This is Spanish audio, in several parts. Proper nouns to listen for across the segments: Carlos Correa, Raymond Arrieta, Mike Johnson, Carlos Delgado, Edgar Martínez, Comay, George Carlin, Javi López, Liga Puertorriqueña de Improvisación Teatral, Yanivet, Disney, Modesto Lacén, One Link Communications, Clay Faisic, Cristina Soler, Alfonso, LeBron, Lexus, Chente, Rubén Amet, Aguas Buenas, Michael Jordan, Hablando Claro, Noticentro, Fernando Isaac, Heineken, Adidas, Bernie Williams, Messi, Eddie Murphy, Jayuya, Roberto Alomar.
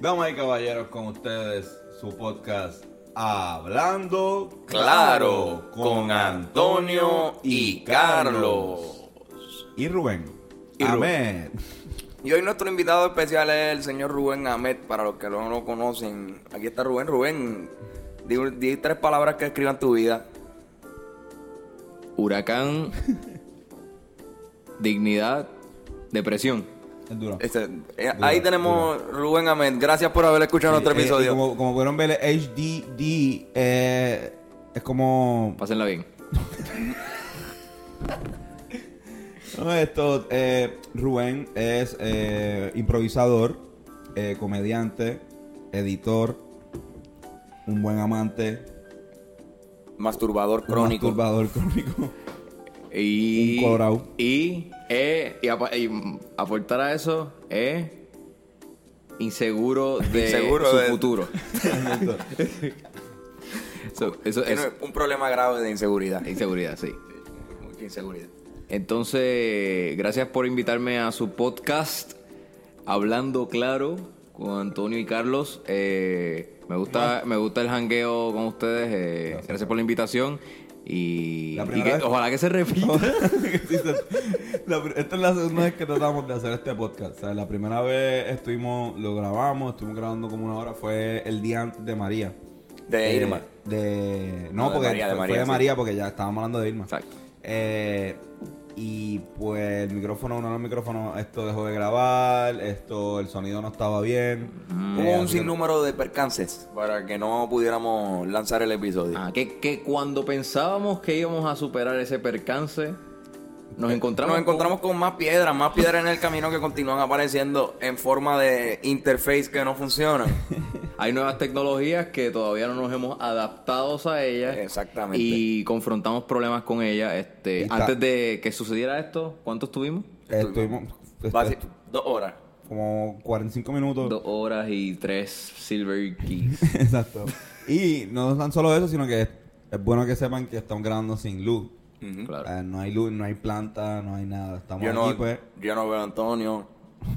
Damas y caballeros, con ustedes su podcast Hablando Claro con Antonio y Carlos y Rubén Amet. Y hoy nuestro invitado especial es el señor Rubén Amet. Para los que no lo conocen, aquí está Rubén. Rubén, di tres palabras que escriban tu vida. Huracán, dignidad, depresión. Duro. Ahí tenemos duro. Rubén Amet, gracias por haber escuchado nuestro episodio. Como pudieron ver, el HDD es como... Pásenla bien. No, esto, Rubén es improvisador, comediante, editor, un buen amante, masturbador crónico. Y... un colorado. Y aportar a eso es inseguro de futuro. eso es un problema grave de inseguridad. Inseguridad, sí. Mucha inseguridad. Entonces, gracias por invitarme a su podcast Hablando Claro con Antonio y Carlos. Me gusta el jangueo con ustedes. Gracias por la invitación. Y que ojalá que se repita. Esta es la segunda vez que tratamos de hacer este podcast. O sea, la primera vez estuvimos grabando como una hora. Fue el día antes de María. De Irma. María, porque ya estábamos hablando de Irma. Exacto. Y pues uno de los micrófonos, esto dejó de grabar, el sonido no estaba bien. Hubo un sinnúmero de percances para que no pudiéramos lanzar el episodio. Que cuando pensábamos que íbamos a superar ese percance, nos encontramos con más piedras en el camino que continúan apareciendo en forma de interface que no funcionan. Hay nuevas tecnologías que todavía no nos hemos adaptado a ellas. Exactamente. Y confrontamos problemas con ellas. Antes de que sucediera esto, ¿cuántos tuvimos? Estuvimos 2 horas. Como 45 minutos. 2 horas y 3 silver keys. Exacto. Y no tan solo eso, sino que es bueno que sepan que estamos grabando sin luz. Uh-huh. Claro. No hay luz, no hay planta, no hay nada. Estamos aquí, pues. Yo no veo a Antonio.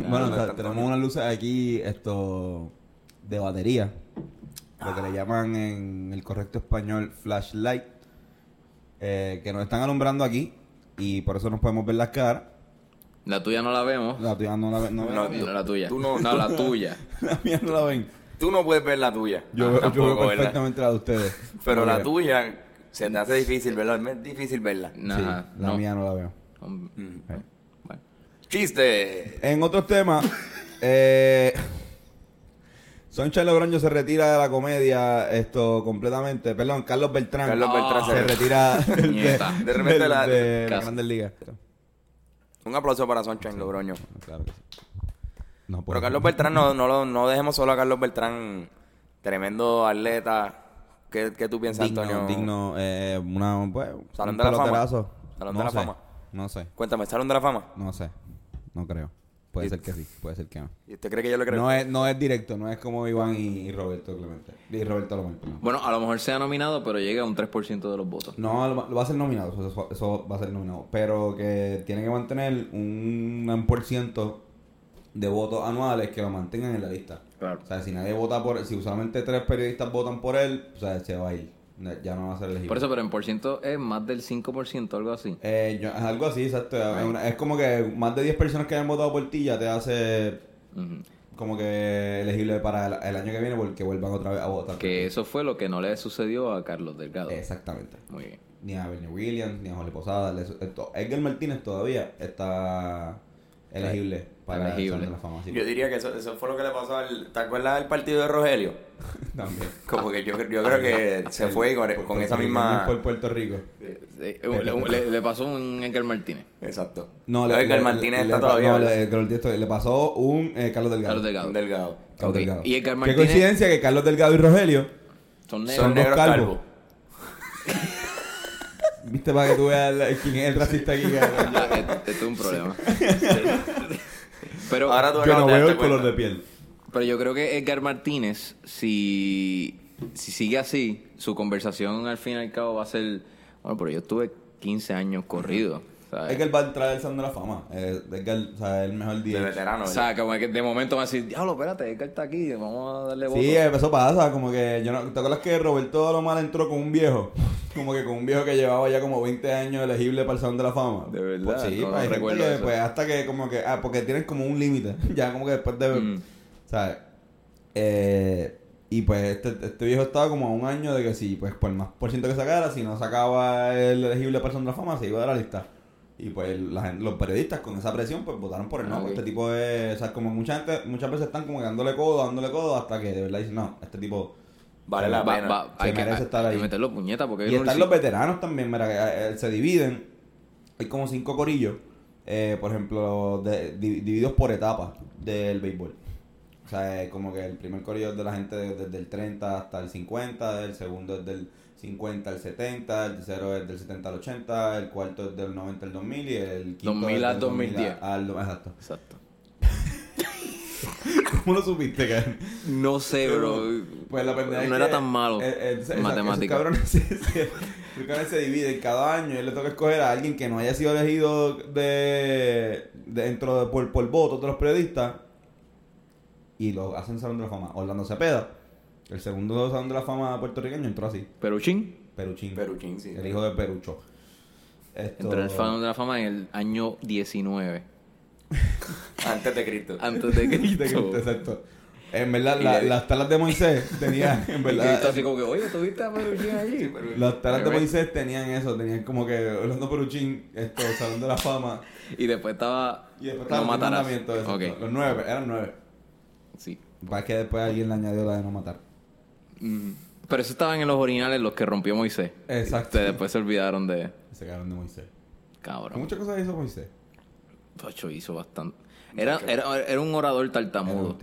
Bueno, tenemos unas luces aquí, de batería, lo que le llaman en el correcto español flashlight, que nos están alumbrando aquí y por eso nos podemos ver las caras. La tuya no la vemos. La tuya no la ven. No, la tuya. Tú no, no, la tuya. La mía no la ven. Tú no puedes ver la tuya. Yo veo perfectamente la de ustedes. Pero la tuya se me hace difícil, ¿verdad? Es difícil verla. Nah, sí, la mía no la veo. Bueno. ¡Chiste! En otros temas, Soncha LeBron se retira de la comedia completamente. Perdón, Carlos Beltrán se retira de repente de la Grandes Ligas. Un aplauso para Soncha LeBron. Claro que sí. Pero Carlos Beltrán, no dejemos solo a Carlos Beltrán. Tremendo atleta. ¿Qué tú piensas, Antonio? Digno. Salón de la fama. Salón de la fama. No sé. Cuéntame, ¿Salón de la fama? No sé. No creo. Puede ser que sí, puede ser que no. ¿Y usted cree que yo lo creo? No es directo, no es como Iván y Roberto Clemente. Y Roberto Lomar. No. Bueno, a lo mejor sea nominado, pero llega a un 3% de los votos. No, lo va a ser nominado, eso va a ser nominado. Pero que tiene que mantener un 1% de votos anuales que lo mantengan en la lista. Claro. O sea, si nadie vota por él, si solamente 3 periodistas votan por él, o sea, se va a ir. Ya no va a ser elegible. Por eso, pero en por ciento es más del 5%, algo así. Algo así, exacto. Es como que más de 10 personas que hayan votado por ti ya te hace como que elegible para el año que viene porque vuelvan otra vez a votar. Que eso fue lo que no le sucedió a Carlos Delgado. Exactamente. Muy bien. Ni a Bernie Williams, ni a Jorge Posada. Edgar Martínez todavía está elegible para el Salón de la Fama. Yo diría que eso fue lo que le pasó ¿te acuerdas del partido de Rogelio? También. Como que yo creo que se fue con esa misma... Por Puerto Rico. Le pasó un Edgar Martínez. Exacto. No, Edgar Martínez está todavía... Le pasó un Carlos Delgado. Carlos Delgado. Y Edgar Martínez... Qué coincidencia que Carlos Delgado y Rogelio son negros calvos. ¿Viste? Para que tú veas quién es el racista aquí. Este es un problema. Pero ahora tú yo no veo el color de piel. Pero yo creo que Edgar Martínez, si sigue así, su conversación al fin y al cabo va a ser... Bueno, pero yo estuve 15 años corridos. ¿Sabes? Es que él va a entrar al Salón de la Fama. Es que él, o sea, el mejor día. De veterano. O sea, como que de momento va a decir, diablo, espérate, es que él está aquí, vamos a darle voto. Sí, eso pasa, como que yo no... ¿Te acuerdas que Roberto Alomar entró con un viejo? Como que con un viejo que llevaba ya como 20 años elegible para el Salón de la Fama. De verdad, pues, sí, no, no recuerdo que, eso. Pues hasta que como que... Ah, porque tienen como un límite. Ya como que después de... ¿Sabes? Y pues este viejo estaba como a un año de que si, pues por el más por ciento que sacara, si no sacaba el elegible para el Salón de la Fama, se iba de la lista. Y pues los periodistas con esa presión pues votaron por el no. Okay. Este tipo de... O sea, como mucha gente, muchas veces están como dándole codo hasta que de verdad dicen, no, este tipo... Vale la pena. Hay que estar ahí. Meterlo puñeta porque... Y están los veteranos también, mira, que se dividen. Hay como 5 corillos, por ejemplo, divididos por etapas del béisbol. O sea, como que el primer corillo es de la gente desde el 30 hasta el 50, el segundo es del 50 al 70, el tercero es del 70 al 80, el cuarto es del 90 al 2000 y el quinto 2000 al 2010. Exacto. ¿Cómo lo supiste, cabrón? No sé, bro. Pues la verdad no era tan malo. Matemática. Los cabrones se dividen cada año y le toca escoger a alguien que no haya sido elegido por voto de los periodistas y lo hacen Salón de la Fama. Orlando Cepeda, el segundo Salón de la Fama puertorriqueño, entró así. Peruchín, sí. El hijo de Perucho. Entró en el Salón de la Fama en el año 19. Antes de Cristo, exacto. En verdad, las telas de Moisés tenían, en verdad... Cristo así como que, oye, ¿tuviste a Peruchín allí? Pero, las telas de Moisés tenían como que Orlando Peruchín, Salón de la Fama. Y después estaba no matarás. Okay. Los 9, eran 9. Sí. Para que después alguien le añadió la de no matar. Pero eso estaban en los originales, los que rompió Moisés. Exacto. Después se olvidaron de... Se quedaron de Moisés. Cabrón. Muchas cosas hizo Moisés. Pacho hizo bastante. Era un orador tartamudo.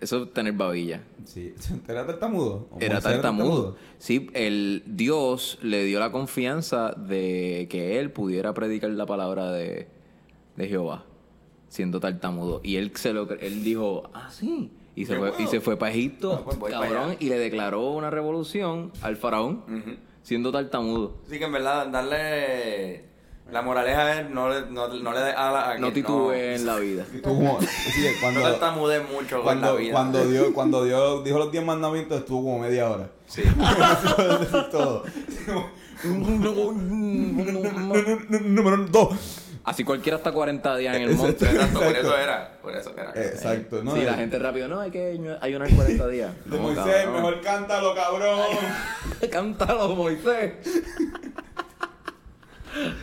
Eso es tener babilla. Sí. ¿Era tartamudo? Era tartamudo. Sí, el Dios le dio la confianza de que él pudiera predicar la palabra de Jehová siendo tartamudo. Y él dijo, ah, sí. Y se fue para Egipto, cabrón, y le declaró una revolución al faraón siendo tartamudo. Sí, que en verdad, darle... La moraleja es no le des alas a... No titubees en la vida. No tartamudees mucho con la vida. Cuando Dios dijo los 10 mandamientos, estuvo como media hora. Sí. Todo. Número 2. Así cualquiera hasta 40 días en el monte. Exacto, por eso era. Exacto. No, sí, la gente rápido, no, hay que ayunar 40 días. De Moisés, cabrón. Mejor cántalo, cabrón. Cántalo, Moisés.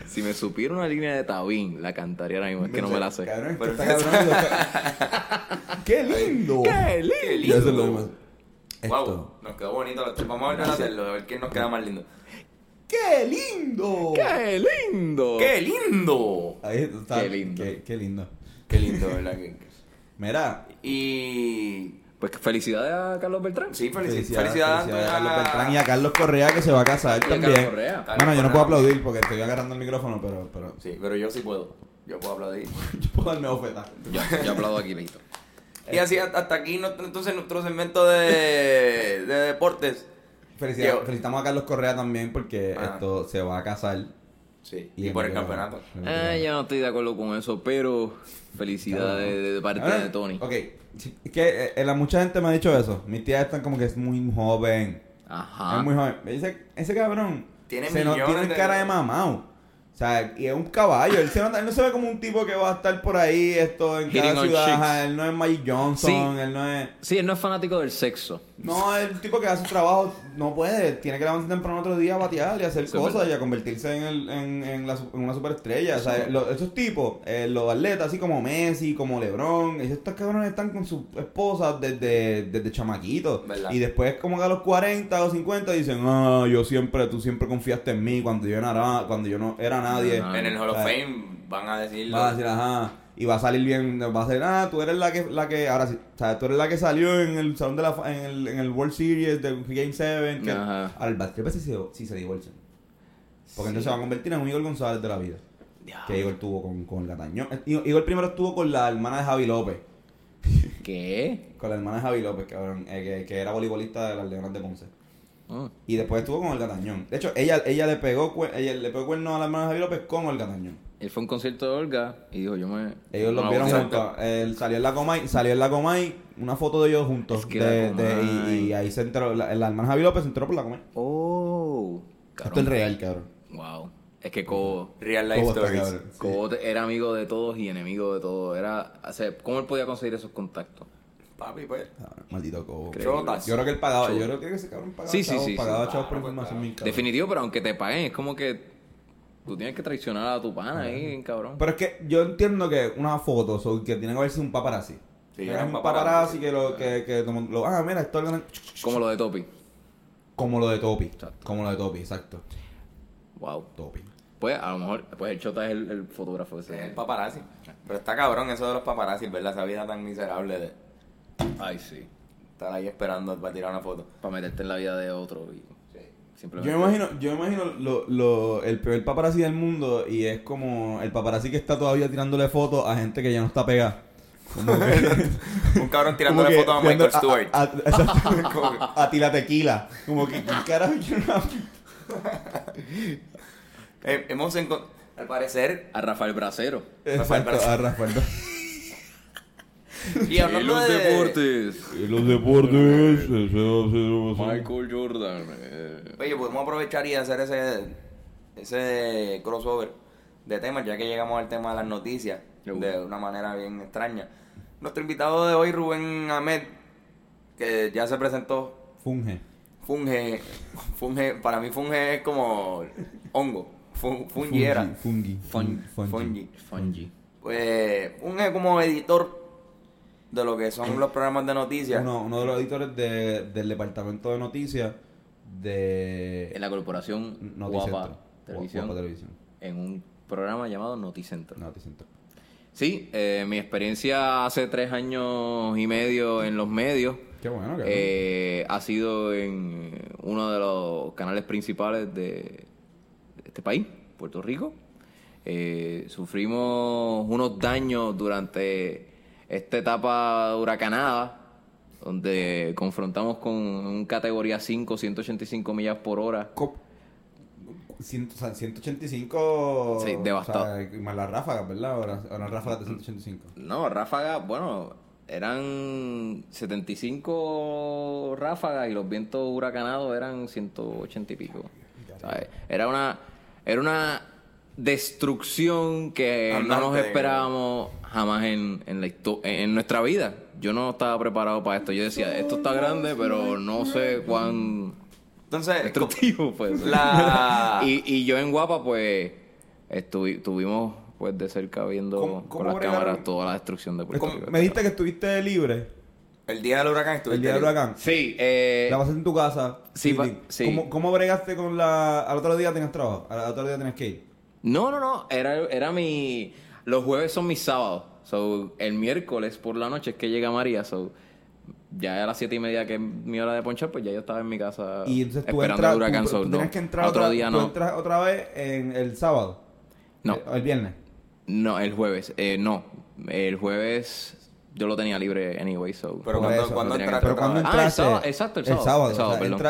Si me supiera una línea de Tabín, la cantaría ahora mismo. Es que no me la sé. Cabrón, pero está cabrón. ¡Qué lindo! ¡Qué lindo! Eso es lo más. Wow, nos quedó bonito. Vamos a hacerlo, a ver quién nos queda más lindo. ¡Qué lindo! ¡Qué lindo! ¡Qué lindo! Ahí está. ¡Qué lindo! ¡Qué lindo! ¡Qué lindo, verdad! Mira. Y... Pues felicidades a Carlos Beltrán. Sí, felicidades a Carlos Beltrán y a Carlos Correa, que se va a casar también. Bueno, yo no puedo aplaudir porque estoy agarrando el micrófono, pero... Sí, pero yo sí puedo. Yo puedo aplaudir. Yo puedo darme bofetada. Yo aplaudo aquí, listo. Y así, hasta aquí entonces nuestro segmento de deportes. Felicitamos a Carlos Correa también porque esto se va a casar. Sí, y por el campeonato. Yo no estoy de acuerdo con eso, pero felicidades de parte de Tony. Ok, es que mucha gente me ha dicho eso. Mis tías están como que es muy joven. Ajá. Es muy joven. Ese cabrón tiene cara de mamao. O sea, y es un caballo. Él no se ve como un tipo que va a estar por ahí en cada ciudad. Ajá, él no es Mike Johnson. Sí. Él no es fanático del sexo. No, el tipo que hace su trabajo no puede. Tiene que levantarse temprano otro día a batear y hacer cosas y a convertirse en una superestrella. Sí. O sea, esos tipos, los atletas así como Messi, como LeBron, estos cabrones están con sus esposas desde chamaquitos. ¿Verdad? Y después como que a los 40 o 50 dicen, ah, tú siempre confiaste en mí cuando yo no era nadie. Ajá. En el Hall of Fame van a decirlo. Van a decir, ajá. Y va a salir bien, va a ser, tú eres la que ahora sí, sabes, tú eres la que salió en el salón de la en el World Series de Game 7, que ajá. Ahora el básquet sí se divorcian. Porque entonces se va a convertir en un Igor González de la vida. Diablo. Que Igor tuvo con Olga Tañón. Igor primero estuvo con la hermana de Javi López. ¿Qué? Con la hermana de Javi López, cabrón, que era voleibolista de las Leonas de Ponce. Y después estuvo con Olga Tañón. De hecho, ella le pegó cuernos a la hermana de Javi López con Olga Tañón. Él fue a un concierto de Olga y dijo, ellos los vieron juntos. Salió en la Comay una foto de ellos juntos. Es que y ahí se entró, la hermana Javi López se entró por la Comay. Oh, cabrón. Esto es real, cabrón. Wow. Es que Cobo, Real Life Stories. Cobo era amigo de todos y enemigo de todos. ¿Cómo él podía conseguir esos contactos? Papi, pues. Maldito Cobo. Yo creo que él pagaba. Yo creo que ese cabrón pagaba. Sí. Pagaba chavos por información. Definitivo, pero aunque te paguen, es como que tú tienes que traicionar a tu pana ahí, cabrón. Pero es que yo entiendo que unas fotos o que tienen que haber sido un paparazzi. Sí, era un paparazzi que lo mira, esto es como lo de Topi. Exacto. Wow. Topi. Pues a lo mejor el Chota es el fotógrafo ese. Es el paparazzi. Pero está cabrón eso de los paparazzi, ¿verdad? Esa vida tan miserable de... Ay, sí. Estar ahí esperando para tirar una foto. Para meterte en la vida de otro y... Yo me imagino el peor paparazzi del mundo, y es como el paparazzi que está todavía tirándole fotos a gente que ya no está pegada. Un cabrón tirándole fotos a Michael Stewart. A ti la tequila. Como que carajo yo no... Hemos encontrado, al parecer, a Rafael Bracero. Y hablando de deportes. Y los deportes. Michael Jordan. Oye, podemos aprovechar y hacer ese crossover de temas, ya que llegamos al tema de las noticias de una manera bien extraña. Nuestro invitado de hoy, Rubén Amet, que ya se presentó. Funge, para mí funge es como hongo. Fungiera. Fungi. Pues funge como editor de lo que son los programas de noticias. Uno de los editores del departamento de noticias de la corporación WAPA Televisión, en un programa llamado Noticentro. Sí, mi experiencia hace 3 años y medio en los medios. Qué bueno, ha sido en uno de los canales principales de este país, Puerto Rico. Sufrimos unos daños durante esta etapa huracanada, donde confrontamos con un categoría 5, 185 millas por hora. 185... Sí, devastado. O sea, más las ráfagas, ¿verdad? Ahora ráfagas de 185. No, ráfagas, bueno, eran 75 ráfagas y los vientos huracanados eran 180 y pico. ¿Sabes? Era una destrucción que no nos esperábamos jamás en nuestra vida. Yo no estaba preparado para esto. Yo decía, esto está grande, pero no sé cuán destructivo pues. Y yo en Guapa pues estuvimos pues de cerca viendo con las cámaras toda la destrucción de Puerto Rico. Me dijiste que estuviste libre. El día del huracán estuviste. Sí. La pasaste en tu casa. Sí, sí. ¿Cómo bregaste con la...? ¿Al otro día tenías trabajo? ¿Al otro día tenías que ir? No. Era mi... Los jueves son mis sábados. So, el miércoles por la noche es que llega María. So, ya a las 7:30 que es mi hora de ponchar, pues ya yo estaba en mi casa y entonces esperando el huracán. Tú tienes que entrar otro día, ¿no? ¿Tú entras otra vez en el sábado? No. ¿El viernes? No, el jueves. No. El jueves... Yo lo tenía libre anyway, so... Pero cuando entraste... Exacto, el sábado.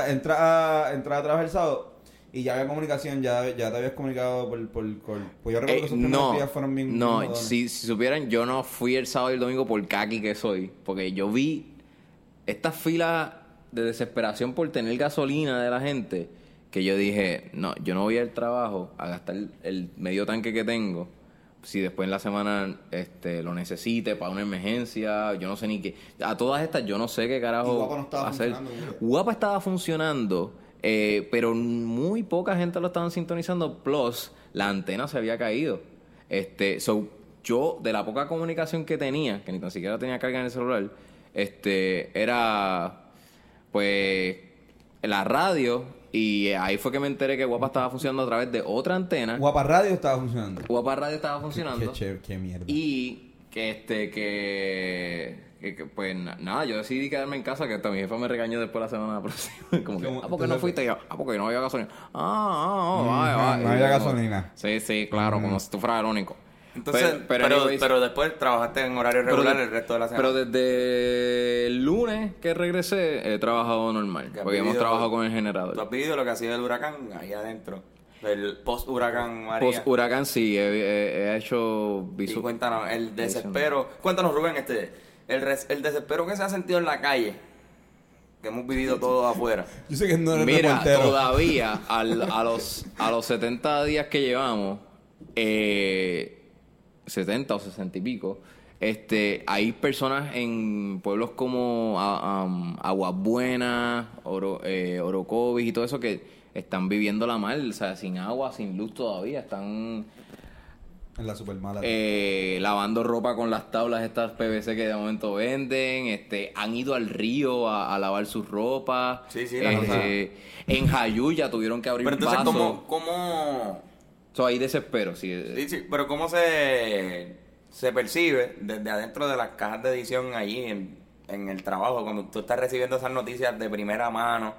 Entras a través el sábado y ya había comunicación, ya te habías comunicado por... Pues yo recuerdo que esos primeros días fueron bien... No, si supieran, yo no fui el sábado y el domingo por caqui que soy. Porque yo vi estas filas de desesperación por tener gasolina de la gente que yo dije, no, yo no voy al trabajo a gastar el medio tanque que tengo. Si después en la semana lo necesite para una emergencia, yo no sé ni qué. A todas estas yo no sé qué carajo Guapa no estaba hacer. Guapa estaba funcionando, pero muy poca gente lo estaban sintonizando. Plus, la antena se había caído. Yo, de la poca comunicación que tenía, que ni tan siquiera tenía carga en el celular, era pues la radio. Y ahí fue que me enteré que Guapa estaba funcionando a través de otra antena. Guapa Radio estaba funcionando. Qué mierda. Y que pues nada, yo decidí quedarme en casa, que hasta mi jefa me regañó después la semana próxima. Como que, ¿por qué no fuiste? Yo, porque no había gasolina. No había gasolina. Sí, claro, como si tú fueras irónico. Entonces, pero después trabajaste en horario regular el resto de la semana. Pero desde el lunes que regresé he trabajado normal, porque hemos trabajado con el generador. ¿Tú has vivido lo que ha sido el huracán ahí adentro? El post-huracán María. Post-huracán sí, he hecho... Y cuéntanos, el desespero... Cuéntanos, Rubén, el desespero que se ha sentido en la calle, que hemos vivido todos afuera. Yo sé que no eres reportero. Mira, todavía a los 70 días que llevamos, 70 o 60 y pico, hay personas en pueblos como Aguas Buenas, Orocovis y todo eso que... Están viviendo la mal, o sea, sin agua, sin luz todavía. Están en la super mala. Lavando ropa con las tablas estas PVC que de momento venden. Han ido al río a lavar su ropa. Sí, sí, en Jayuya tuvieron que abrir un vaso. Pero entonces, ¿cómo? So, ahí desespero, sí. Sí, pero ¿cómo se percibe desde adentro de las cajas de edición allí en el trabajo? Cuando tú estás recibiendo esas noticias de primera mano.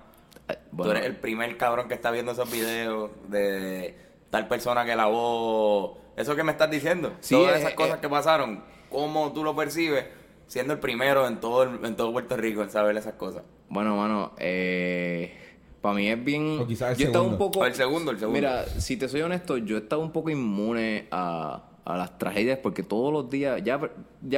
Bueno. Tú eres el primer cabrón que está viendo esos videos de tal persona que lavó. Eso que me estás diciendo, sí, todas esas cosas que pasaron, ¿cómo tú lo percibes siendo el primero en todo Puerto Rico en saber esas cosas? Bueno, mano, para mí es bien... O quizás yo estaba un poco... O el segundo. Mira, si te soy honesto, yo estaba un poco inmune a las tragedias, porque todos los días, ya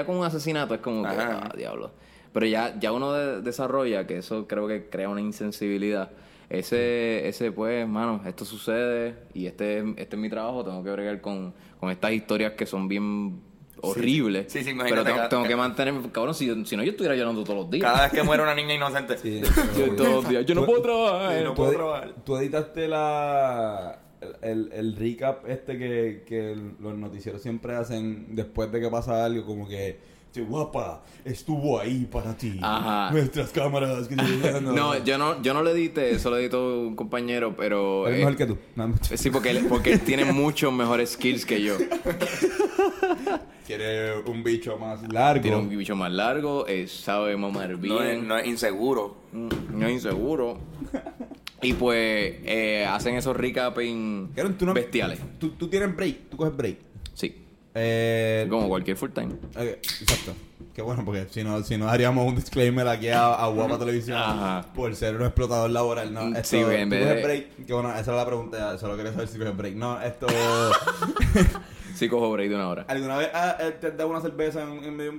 con un asesinato es como que, diablo... Pero ya uno desarrolla, que eso creo que crea una insensibilidad. Ese pues, hermano, esto sucede y este es mi trabajo, tengo que bregar con estas historias que son bien horribles. Sí, imagínate. Pero tengo que mantenerme, cabrón, si no yo estuviera llorando todos los días. Cada vez que muere una niña inocente. Sí, todos los días. Yo no puedo trabajar. Tú editaste el recap que los noticieros siempre hacen después de que pasa algo, como que... Guapa, estuvo ahí para ti. Ajá. Nuestras cámaras. No, yo no lo edité, eso lo editó un compañero, pero... Es mejor que tú. No, sí, porque tiene muchos mejores skills que yo. Quiere un bicho más largo. Tiene un bicho más largo, sabe mamar bien. No es inseguro. No es inseguro. Y pues hacen esos recapping bestiales. ¿Tú tienes break? ¿Tú coges break? Sí. Como cualquier full time. Okay, exacto. Qué bueno, porque si no haríamos un disclaimer aquí a WAPA Televisión. Ajá. Por ser un explotador laboral. No, sí, bien, break. Que bueno, esa era la pregunta. Solo quería saber si coges break. No, esto... Sí, cojo break de una hora. ¿Alguna vez te has dado una cerveza en medio de un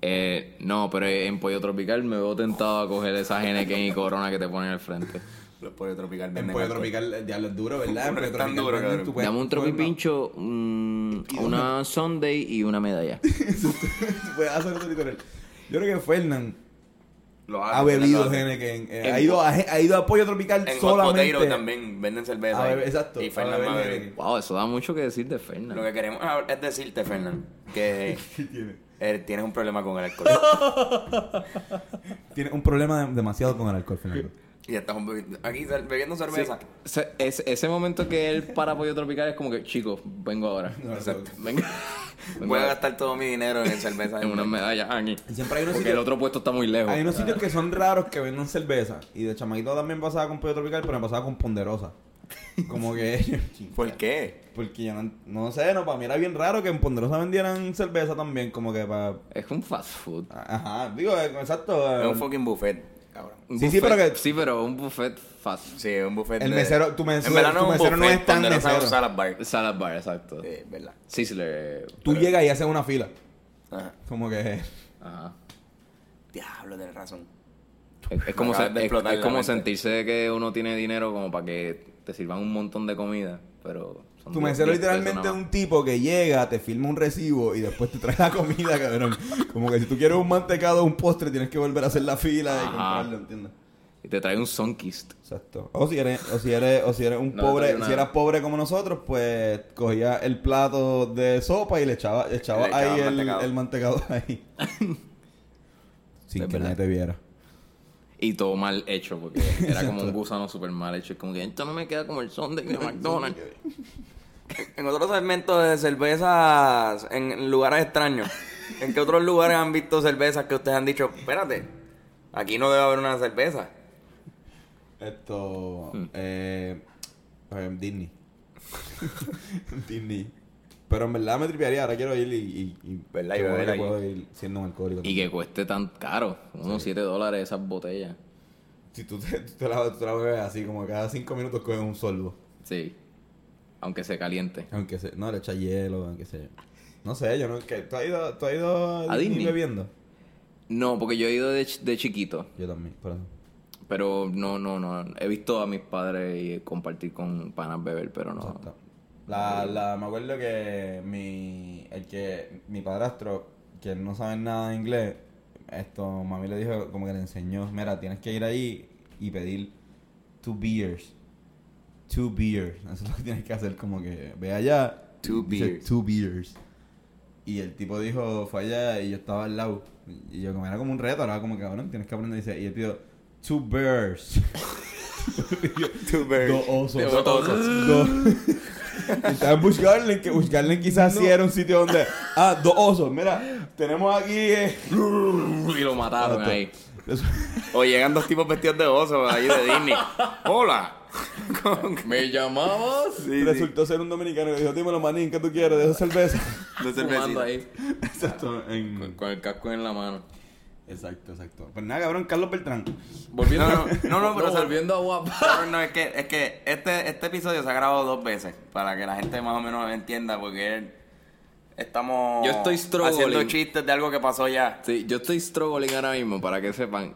break? No, pero en Pollo Tropical me veo tentado a coger esas Heineken y Corona que te ponen al frente. Los Pollo Tropical venden. En Pollo Tropical el diablo es duro, ¿verdad? En Pollo Tropical duro, claro. Dame un tropipincho, una sundae y una medalla. Puedes hacer eso con él. Yo creo que Fernán ha bebido Heineken. Ha ido a Pollo Tropical en solamente. En Hot Potato también venden cerveza. Exacto. Y Fernán va a beber. Wow, eso da mucho que decir de Fernán. Lo que queremos es decirte, Fernán, que... ¿Qué tiene? Tienes un problema con el alcohol. Tienes un problema demasiado con el alcohol, Fernando. Y ya estás aquí bebiendo cerveza. Sí. Ese momento que él para Pollo Tropical es como que, chicos, vengo ahora. No, exacto. Vengo. Voy a gastar todo mi dinero en cerveza. En unas medallas aquí. Siempre hay unos porque sitios, el otro puesto está muy lejos. Hay unos sitios que son raros que venden cerveza. Y de chamaquito también pasaba con Pollo Tropical, pero me pasaba con Ponderosa. Como que... ¿Por qué? Porque yo no sé, no, para mí era bien raro que en Ponderosa vendieran cerveza también, como que para... Es un fast food. Ajá, digo, exacto. Es un fucking buffet, cabrón. Sí, pero un buffet fast food. Sí, un buffet. El mesero, tu mesero no es tan mesero. Ponderosa salad bar. Salad bar, exacto. ¿Verdad? Sí, tú llegas y haces una fila. Ajá. Como que... Ajá. Diablo, tienes razón. Es como sentirse que uno tiene dinero como para que te sirvan un montón de comida, pero... Tu mesero literalmente es un tipo que llega, te firma un recibo y después te trae la comida, cabrón. Como que si tú quieres un mantecado o un postre, tienes que volver a hacer la fila y comprarlo, ¿entiendes? Y te trae un Sunkist. Exacto. O si eres un pobre, si eras pobre como nosotros, pues cogía el plato de sopa y le echaba ahí el mantecado ahí. Sin que nadie te viera. Y todo mal hecho, porque era como un gusano súper mal hecho. Es como que esto no me queda como el sundae de McDonald's. En otros segmentos de cervezas en lugares extraños, ¿en qué otros lugares han visto cervezas que ustedes han dicho, espérate, aquí no debe haber una cerveza? Disney. Pero en verdad me tripearía, ahora quiero ir y ¿verdad? Y beber puedo ir siendo un alcohólico. Y que cueste tan caro, unos sí. $7 esas botellas. Si tú te la bebes así, como cada 5 minutos coges un sorbo. Sí. Aunque se caliente. Aunque se... No, le echa hielo, aunque se... No sé, yo no... ¿Tú has ido a Disney bebiendo? No, porque yo he ido de chiquito. Yo también, por eso. Pero no. He visto a mis padres compartir con panas beber, pero no. Exacto. Me acuerdo que mi padrastro, que no sabe nada de inglés, mami le dijo, como que le enseñó, mira, tienes que ir ahí y pedir 2 beers. 2 beers. Eso es lo que tienes que hacer, como que ve allá. 2 beers. 2 beers. Y el tipo dijo, fue allá y yo estaba al lado. Y yo, como era como un reto, era como que, cabrón, tienes que aprender. Y él pidió, 2 bears. 2 bears. 2 osos. Estaba en Busch Garden, que Busch Garden quizás sí era un sitio donde... Ah, 2 osos, mira, tenemos aquí... Y lo mataron ahí. O llegan 2 tipos vestidos de osos ahí de Disney. ¡Hola! ¿Me llamabas? Sí, resultó ser un dominicano que dijo, dímelo, manín, ¿qué tú quieres? ¿De cerveza? De cerveza. Ahí. Exacto. Con el casco en la mano. Exacto. Pues nada, cabrón, Carlos Beltrán. Volviendo a WAPA. No, es que este episodio se ha grabado 2 veces. Para que la gente más o menos entienda, porque estamos haciendo chistes de algo que pasó ya. Sí, yo estoy struggling ahora mismo, para que sepan,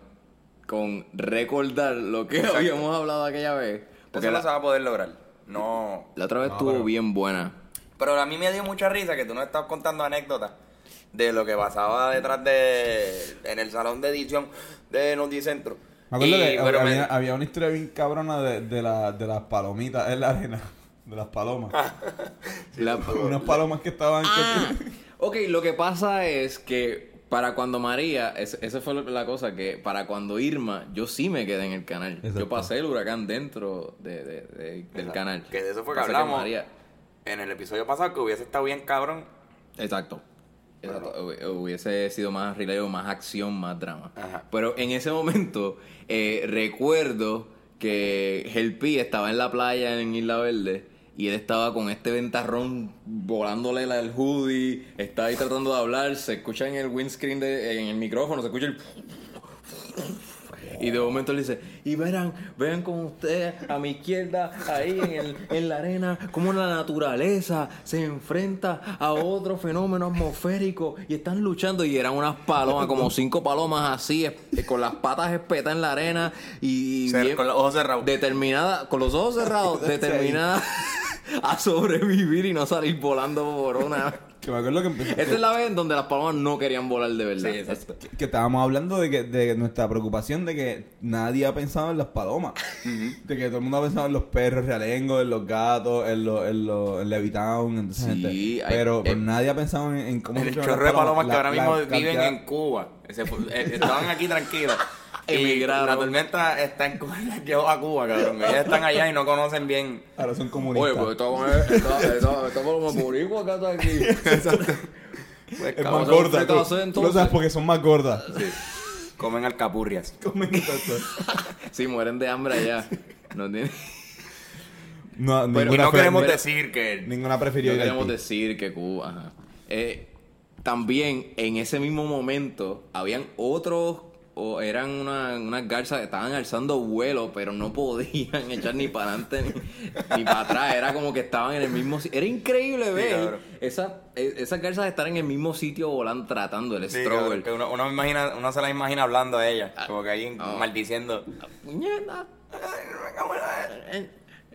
con recordar lo que habíamos hablado aquella vez. Porque eso no se va a poder lograr. No. La otra vez estuvo bien buena. Pero a mí me dio mucha risa que tú no estás contando anécdotas de lo que pasaba detrás de... en el salón de edición de Noticentro. Me acuerdo que había una historia bien cabrona de las palomitas en la arena. De las palomas. Unas palomas que estaban... Ok, lo que pasa es que para cuando María... Esa fue la cosa, que para cuando Irma, yo sí me quedé en el canal. Exacto. Yo pasé el huracán dentro del canal. Que de eso fue que hablamos María. En el episodio pasado, que hubiese estado bien cabrón. Exacto. Hubiese sido más releo, más acción, más drama. Ajá. Pero en ese momento recuerdo que Helpi estaba en la playa en Isla Verde y él estaba con este ventarrón volándole el hoodie, está ahí tratando de hablar, se escucha en el windscreen, en el micrófono, se escucha el... Y de momento le dice, y vean con ustedes a mi izquierda, ahí en la arena, cómo la naturaleza se enfrenta a otro fenómeno atmosférico y están luchando. Y eran unas palomas, como 5 palomas así, con las patas espetadas en la arena y bien, con los ojos cerrados. Determinada, con los ojos cerrados, determinada a sobrevivir y no salir volando por una... Que me acuerdo que Esta es la vez en donde las palomas no querían volar de verdad. Sí, exacto. Que estábamos hablando de nuestra preocupación de que nadie ha pensado en las palomas. Uh-huh. De que todo el mundo ha pensado en los perros realengos, en los gatos, en Levitown, en toda esa gente. Pero nadie ha pensado en cómo... En el chorro de palomas que ahora mismo viven en Cuba. Estaban aquí tranquilos. Emigraron. La tormenta está en Cuba, la llevó a Cuba, cabrón. Ellos están allá y no conocen bien. Ahora son comunistas. Oye, pues estamos como boricuas acá, está aquí. Exacto. Pues, es más gorda. Tú lo sabes porque son más gordas. Sí. Comen alcapurrias. Sí, mueren de hambre allá. No tienen... y no queremos decir que... Ninguna prefirió no queremos decir que Cuba, ajá. También, en ese mismo momento, habían otros... O eran unas garzas que estaban alzando vuelo, pero no podían echar ni para adelante ni para atrás. Era como que estaban en el mismo sitio. Era increíble ver esas garzas estar en el mismo sitio volando, tratando el struggle. Que uno se la imagina hablando a ella, como que ahí maldiciendo. ¡Puñeta!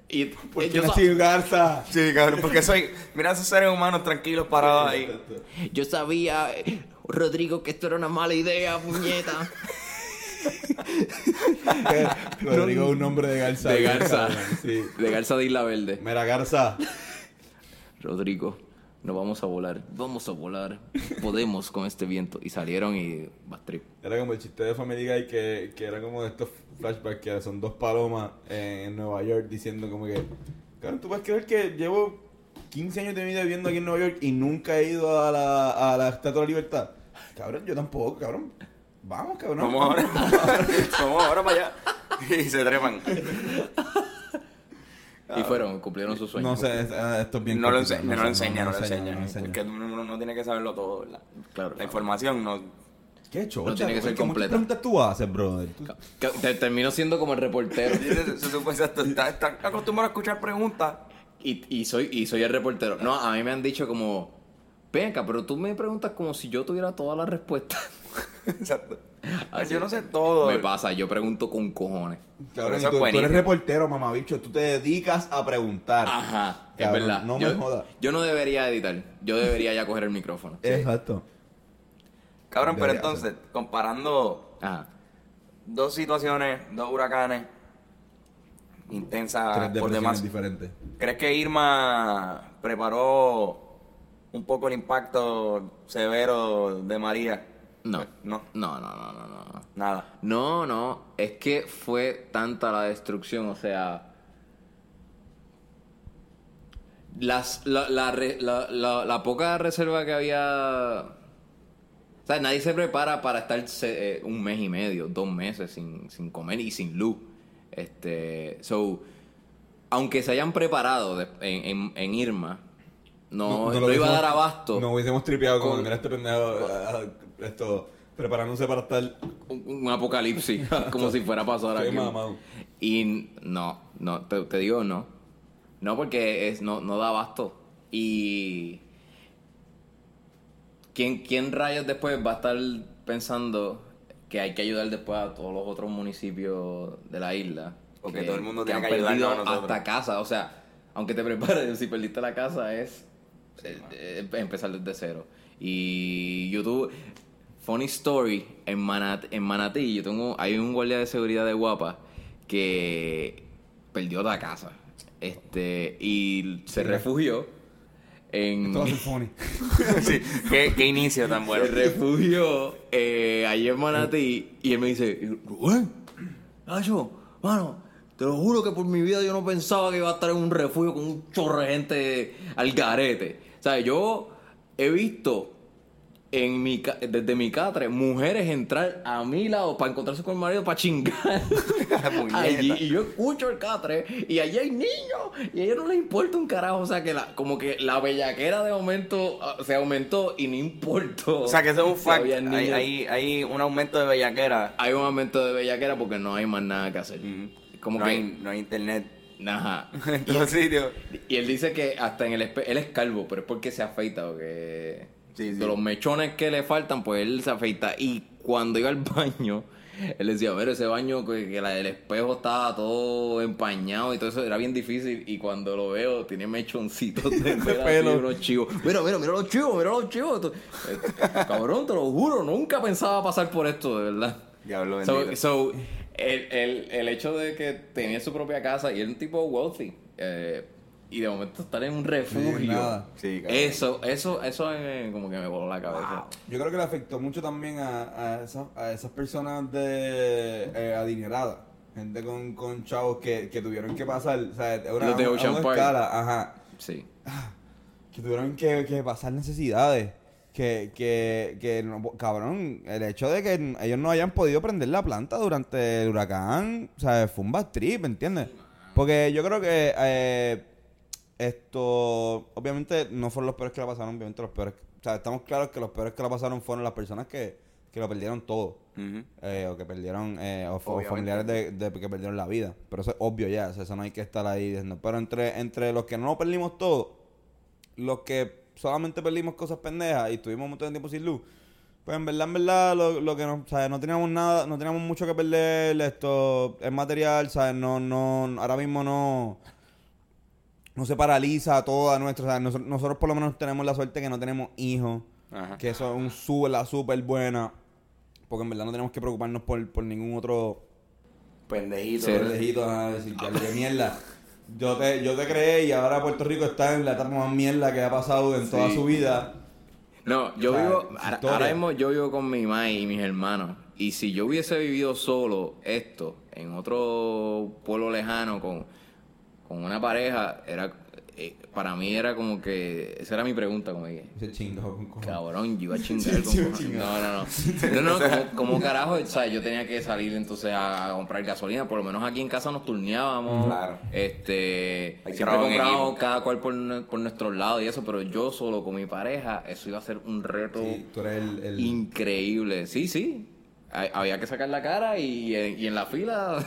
Y yo soy garza. Sí, cabrón, porque soy... Mira esos seres humanos tranquilos parados ahí. Yo sabía... Rodrigo, que esto era una mala idea, puñeta. Rodrigo es un nombre de garza. De garza. Sí. De garza de Isla Verde. Mira, garza. Rodrigo, no vamos a volar. Vamos a volar. Podemos con este viento. Y salieron y... Bastrip. Era como el chiste de Family Guy que era como de estos flashbacks que son 2 palomas en Nueva York diciendo como que... Claro, tú vas a creer que llevo 15 años de mi vida viviendo aquí en Nueva York y nunca he ido a la Estatua de la Libertad. Cabrón, yo tampoco, cabrón. Vamos, cabrón. Vamos ahora para allá. Y se trepan. Y fueron, cumplieron sus sueños. No sé, esto es bien complicado. No lo enseñan. Porque uno tiene que saberlo todo, ¿verdad? Claro. La información no... Qué chocha, no tiene que ser completa. ¿Qué preguntas tú haces, brother? Te termino siendo como el reportero. Estás acostumbrado a escuchar preguntas. Y soy el reportero. No, a mí me han dicho como... Venga, pero tú me preguntas como si yo tuviera todas las respuestas. Exacto. Así yo no sé todo. Me pasa, yo pregunto con cojones. Claro, eso tú eres reportero, mamabicho. Tú te dedicas a preguntar. Ajá, cabrón, es verdad. No me jodas. Yo no debería editar. Yo debería ya coger el micrófono. ¿Sí? Exacto. Cabrón, pero entonces, comparando dos situaciones, dos huracanes intensas, tres por demás diferentes. ¿Crees que Irma preparó un poco el impacto severo de María? No. Nada. No. Es que fue tanta la destrucción, o sea... La poca reserva que había... O sea, nadie se prepara para estar un mes y medio, 2 meses sin comer y sin luz. Aunque se hayan preparado en Irma, no iba a dar abasto. No hubiésemos tripeado con este pendejo preparándose para estar... Un apocalipsis, como si fuera a pasar aquí. Y no, te digo no. No, porque no da abasto. Y... ¿Quién rayos después va a estar pensando que hay que ayudar después a todos los otros municipios de la isla? Porque todo el mundo tiene que ayudarnos nosotros. Hasta casa, o sea, aunque te prepares, si perdiste la casa es empezar desde cero. Y YouTube, funny story, en Manatí hay un guardia de seguridad de WAPA que perdió la casa y se refugió. Todo es funny. Sí. ¿Qué inicio tan bueno? Se refugió ayer en Manatí y él me dice: Rubén, Nacho, mano, te lo juro que por mi vida yo no pensaba que iba a estar en un refugio con un chorro de gente al garete. O sea, yo he visto desde mi catre mujeres entrar a mi lado para encontrarse con el marido para chingar allí, y yo escucho el catre y allí hay niños y a ellos no les importa un carajo, o sea que como que la bellaquera de momento se aumentó y no importó, o sea que eso es un fact. Hay un aumento de bellaquera, porque no hay más nada que hacer. Como no hay internet. Ajá. En todos sitios. Y él dice que hasta en el él es calvo, pero es porque se afeita porque... Sí. De los mechones que le faltan, pues él se afeita. Y cuando iba al baño, él decía: a ver, ese baño que el espejo estaba todo empañado y todo eso, era bien difícil. Y cuando lo veo, tiene mechoncitos de pelo. Unos chivos. Mira los chivos. Cabrón, te lo juro, nunca pensaba pasar por esto, de verdad. Diablo bendito. So el hecho de que tenía su propia casa y era un tipo wealthy. Y de momento estar en un refugio. Sí, eso como que me voló la cabeza. Wow. Yo creo que le afectó mucho también a esas personas adineradas. Gente con chavos que tuvieron que pasar, o sea, una escala, ajá. Sí. Que tuvieron que pasar necesidades. Cabrón, el hecho de que ellos no hayan podido prender la planta durante el huracán, o sea, fue un bad trip, ¿entiendes? Porque yo creo que... obviamente no fueron los peores que la pasaron, obviamente los peores, o sea, estamos claros que los peores que la pasaron fueron las personas que lo perdieron todo, o que perdieron, o familiares que perdieron la vida, pero eso es obvio ya, o sea, eso no hay que estar ahí diciendo, pero entre los que no lo perdimos todo, los que solamente perdimos cosas pendejas y estuvimos un montón de tiempo sin luz, pues en verdad, lo que no, ¿sabes? No teníamos nada, no teníamos mucho que perder, es material, ¿sabes? No, ahora mismo no se paraliza toda nuestra... O sea, nosotros por lo menos tenemos la suerte que no tenemos hijos. Ajá. Que eso es la súper buena. Porque en verdad no tenemos que preocuparnos por ningún otro... Pendejito. Nada, decir, que mierda. Yo te creé y ahora Puerto Rico está en la etapa más mierda que ha pasado en toda su vida. No, yo vivo... Ahora mismo yo vivo con mi mamá y mis hermanos. Y si yo hubiese vivido solo en otro pueblo lejano con una pareja, era para mí era como que... Esa era mi pregunta, como que... Se chingó con cojones. Cabrón, yo iba a chingar con cojones. No, como carajo, ¿sabes? Yo tenía que salir entonces a comprar gasolina. Por lo menos aquí en casa nos turneábamos. Claro. Siempre comprábamos cada cual por nuestros lados y eso. Pero yo solo con mi pareja, eso iba a ser un reto increíble. Sí, sí. Había que sacar la cara y en la fila...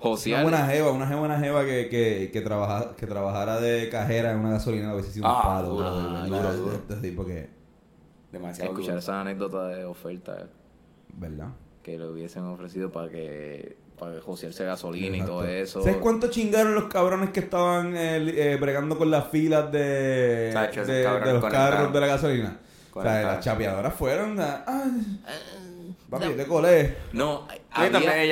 Josear. Una jeva que trabajara de cajera en una gasolina, a veces sí, un palo. Duro. Este tipo que... Demasiado escuchar duro. Esa anécdota de oferta. ¿Verdad? Que lo hubiesen ofrecido para que josearse gasolina. Exacto. Y todo eso. ¿Sabes cuánto chingaron los cabrones que estaban bregando con las filas de los carros de la gasolina? O sea, las chapeadoras fueron... Papi, no. Te colé. No, había...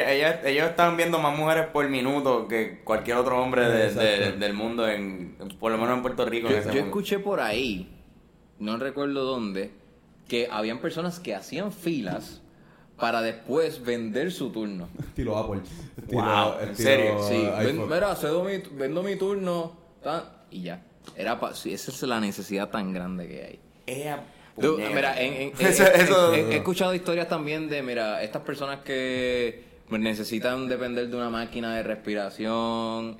ellos estaban viendo más mujeres por minuto que cualquier otro hombre del mundo, por lo menos en Puerto Rico. Yo escuché por ahí, no recuerdo dónde, que habían personas que hacían filas para después vender su turno. Estilo Apple. Wow, ¿en serio? Sí, mira, vendo mi turno y ya. Esa es la necesidad tan grande que hay. Mira, he escuchado historias también de, mira, estas personas que necesitan depender de una máquina de respiración,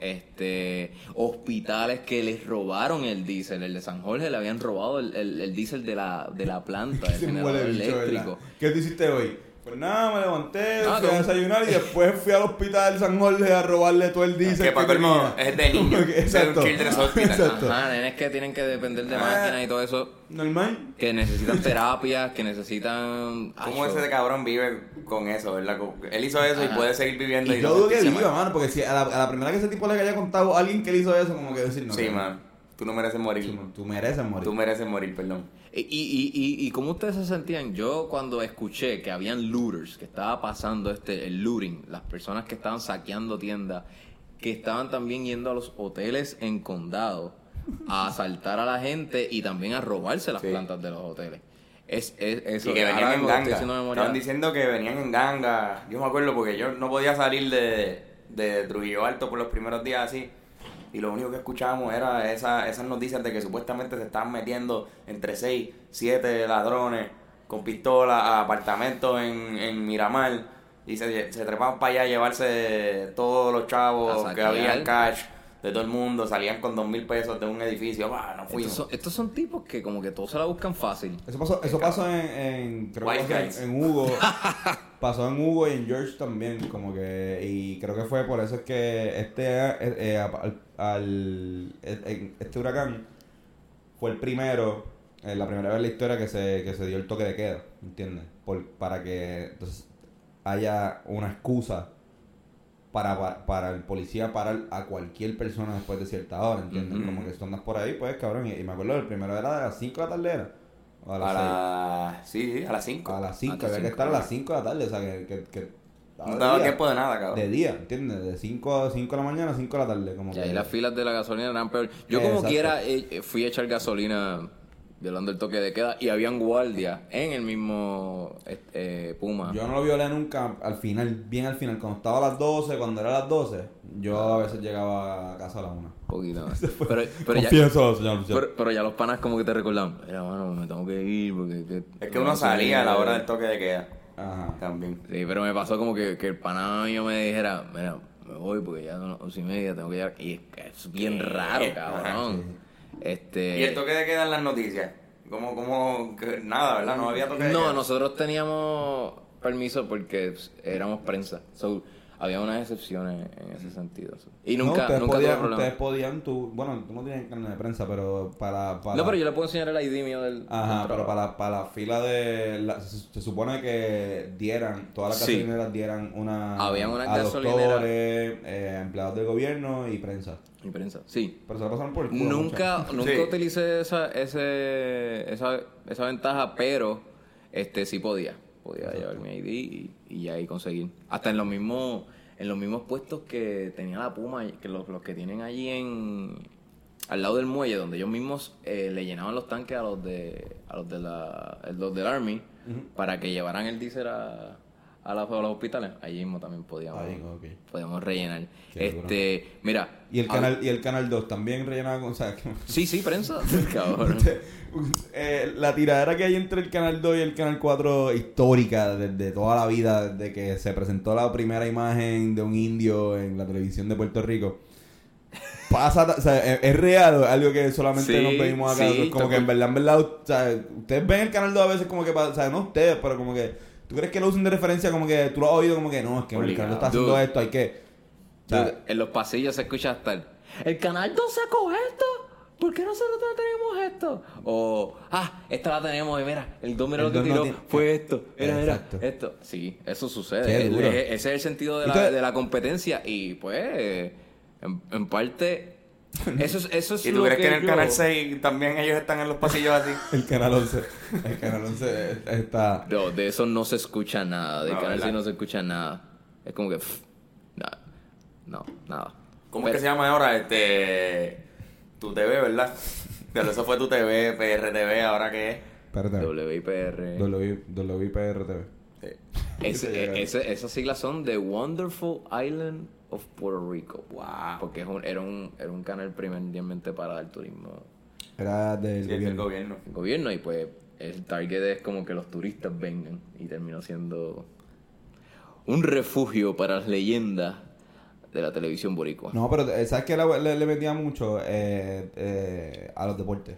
hospitales que les robaron el diésel, el de San Jorge le habían robado el diésel de la planta, el generador eléctrico. ¿Qué te hiciste hoy? Pues nada, me levanté, fui a desayunar y después fui al hospital San Jorge a robarle todo el diésel. Que para colmo es de niños. Exacto. De un children's hospital. Exacto. Ajá, nenes que tienen que depender de máquinas y todo eso. Normal. Que necesitan terapias, que necesitan... ¿Cómo ese cabrón vive con eso, verdad? Él hizo eso y puede seguir viviendo. Y yo dudo que él viva, mano, porque si a la primera que ese tipo le haya contado a alguien que él hizo eso, como que decir no. Sí, man. Tú no mereces morir. Sí, tú mereces morir, perdón. ¿Y cómo ustedes se sentían? Yo cuando escuché que habían looters, que estaba pasando el looting, las personas que estaban saqueando tiendas, que estaban también yendo a los hoteles en condado a asaltar a la gente y también a robarse las plantas de los hoteles. Eso. Y que venían en ganga. Estaban diciendo que venían en ganga. Yo me acuerdo porque yo no podía salir de Trujillo Alto por los primeros días así. Y lo único que escuchábamos era esas noticias de que supuestamente se estaban metiendo entre 6, 7 ladrones con pistolas a apartamentos en Miramar. Y se trepaban para allá a llevarse todos los chavos que había en cash de todo el mundo. Salían con 2,000 pesos de un edificio. Bah, no fuimos. Estos son tipos que como que todos se la buscan fácil. Eso pasó en Hugo. Pasó en Hugo y en George también, como que, y creo que fue por eso es que este huracán fue el primero, la primera vez en la historia que se dio el toque de queda, ¿entiendes? Para que entonces haya una excusa para el policía parar a cualquier persona después de cierta hora, ¿entiendes? Uh-huh. Como que si tú andas por ahí, pues cabrón, y me acuerdo, el primero era de las 5 de la tarde era. A las 5. Había que estar a las 5 de la tarde, o sea, que no daba tiempo de nada, cabrón. De día, ¿entiendes? De 5 de la mañana a 5 de la tarde. Como y que ahí las filas de la gasolina eran peor. Yo como quiera fui a echar gasolina violando el toque de queda y habían guardias en el mismo Puma. Yo no lo violé nunca al final, cuando estaba a las 12, cuando era a las 12, yo a veces llegaba a casa a la 1. Poquito más. Pero ya los panas como que te recordaban, mira, mano, me tengo que ir porque... es que uno salía a la hora del toque de queda. Ajá. También. Sí, pero me pasó como que el pana mío me dijera, mira, me voy porque ya son las 11:30, tengo que llegar. Y es bien raro, cabrón. Ajá, sí. Y el toque de queda en las noticias, como que nada, ¿verdad? No había toque de queda. No, nosotros teníamos permiso porque éramos prensa. So, había unas excepciones en ese sentido. So. Y nunca tuve problema. Ustedes podían, tú no tenías carnet de prensa, pero para... No, pero yo le puedo enseñar el ID mío del... Ajá, del pero para la fila de... Se supone que dieran, todas las gasolineras dieran una... Habían unas gasolineras... Doctores, empleados del gobierno y prensa. Mi prensa, sí. Pero se pasaron por el culo. Nunca utilicé esa ventaja, pero sí podía. Exacto. Llevar mi ID y ahí conseguir. Hasta en los mismos puestos que tenía la Puma, que los que tienen allí al lado del muelle, donde ellos mismos le llenaban los tanques a los del Army, uh-huh, para que llevaran el diésel a a los hospitales, allí mismo también podíamos, okay, podíamos rellenar. Qué mira, y el canal, y el canal 2 también rellenaba con, o sea, sí, prensa. Cabrón. La tiradera que hay entre el canal 2 y el canal 4 histórica desde toda la vida, desde que se presentó la primera imagen de un indio en la televisión de Puerto Rico. Pasa, o sea, es real, algo que solamente nos pedimos acá. Sí, como que en verdad, o sea, ustedes ven el canal 2 a veces como que, o sea, no ustedes, pero como que, ¿tú crees que lo usan de referencia? Como que tú lo has oído, como que no, es que el canal 2 está haciendo esto, hay que. O sea, en los pasillos se escucha hasta el canal 2 sacó esto, ¿por qué nosotros no tenemos esto? O, esta la tenemos, y mira, el 2 lo que tiró, no fue esto, era esto. Sí, eso sucede. Sí, ese es el sentido de la competencia, y pues. En parte, eso es ¿Y tú crees que en el canal 6 también ellos están en los pasillos así? El canal 11 está... No, de eso no se escucha nada. Del canal 6 no se escucha nada. Es como que... nada. ¿Cómo es que se llama ahora? Tu TV, ¿verdad? Pero eso fue tu TV, PRTV, ¿ahora qué es? WIPR. WIPRTV. Sí. Esas siglas son The Wonderful Island of Puerto Rico. Wow. Porque era un canal primordialmente para el turismo. Era del gobierno. El gobierno, y pues el target es como que los turistas vengan, y terminó siendo un refugio para las leyendas de la televisión boricua. No, pero ¿sabes qué le metía mucho? A los deportes.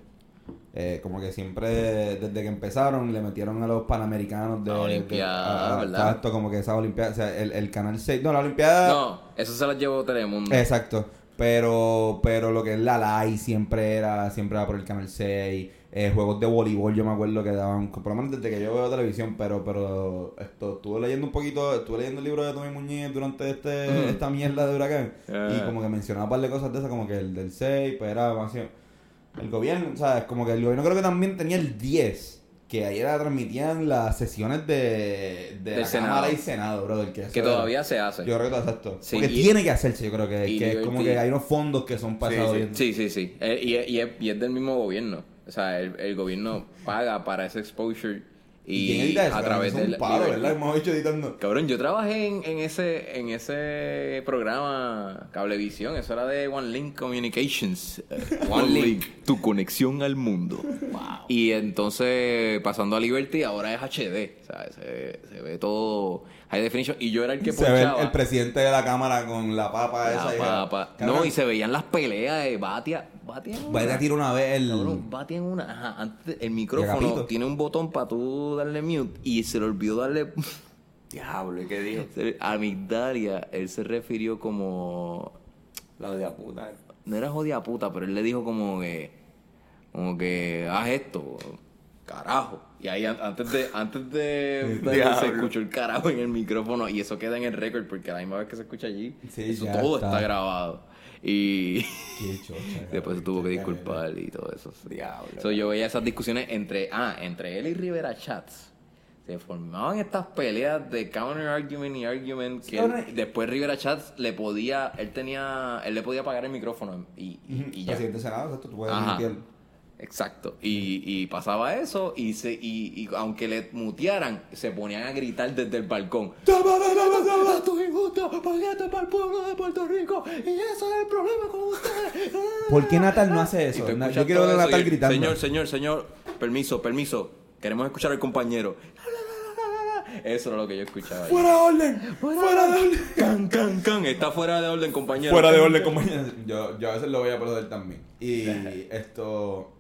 Como que siempre, desde que empezaron, le metieron a los panamericanos de Olimpiada, ¿verdad? Exacto, como que esas Olimpiadas, o sea, el Canal 6, no, la Olimpiada... No, eso se las llevó Telemundo. Exacto, pero lo que es la LAI siempre era por el Canal 6, juegos de voleibol, yo me acuerdo que daban, por lo menos desde que yo veo televisión, pero esto, estuve leyendo el libro de Tommy Muñiz durante esta mierda de huracán, y como que mencionaba un par de cosas de esas, como que el del 6, pues era más... El gobierno, ¿sabes? Como que el gobierno creo que también tenía el 10, que ayer transmitían las sesiones de la Cámara y Senado, brother. Que todavía se hace. Yo creo que exacto. Sí, porque tiene que hacerse, yo creo que es como que hay unos fondos que son pasados. Sí. Y es del mismo gobierno. O sea, el gobierno paga para ese exposure. Y a eso, través de ¿verdad? Hemos hecho editando. Cabrón, yo trabajé en ese programa Cablevisión. Eso era de One Link Communications. One Link, tu conexión al mundo. Wow. Y entonces, pasando a Liberty, ahora es HD. ¿Sabes? Se ve todo high definition. Y yo era el que ponchaba. Se ve el presidente de la cámara con la papa esa. No, y se veían las peleas de Batia. Batia tira una vez Batia en una. Ajá, antes el micrófono tiene un botón para tú darle mute y se le olvidó darle. Diablo, ¿qué dijo? Amigdalia, él se refirió como la jodida puta. No era jodida puta, pero él le dijo como que haz esto, carajo. Y ahí antes de se escuchó el carajo en el micrófono, y eso queda en el récord porque a la misma vez que se escucha allí, eso todo está grabado. Y después se tuvo que disculpar y todo eso. Diablo. So, yo veía esas discusiones entre él y Rivera Chats. Se formaban estas peleas de counter argument y argument que después Rivera Chats él le podía apagar el micrófono y ya. Presidente Senado, esto tú puedes mutear. Exacto. Y pasaba eso y aunque le mutearan, se ponían a gritar desde el balcón. ¡Tú injusto! ¡Pagaste para el pueblo de Puerto Rico! ¡Y eso es el problema con ustedes! ¿Por qué Natal no hace eso? Yo quiero ver a Natal gritando. Señor. Permiso. Queremos escuchar al compañero. Eso era lo que yo escuchaba. ¡Fuera de orden! ¡Can! Está fuera de orden, compañero. Yo a veces lo voy a perder también. Y esto...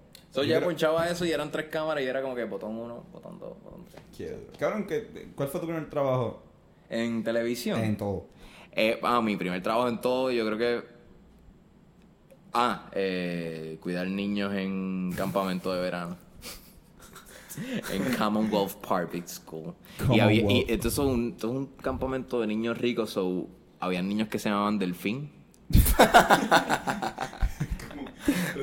yo ponchaba eso y eran 3 cámaras y era como que botón 1, botón 2, botón 3. Cabrón, ¿cuál fue tu primer trabajo? ¿En televisión? En todo. Mi primer trabajo en todo, yo creo que... cuidar niños en campamento de verano. En Commonwealth Public School. Y esto es un campamento de niños ricos, so habían niños que se llamaban Delfín.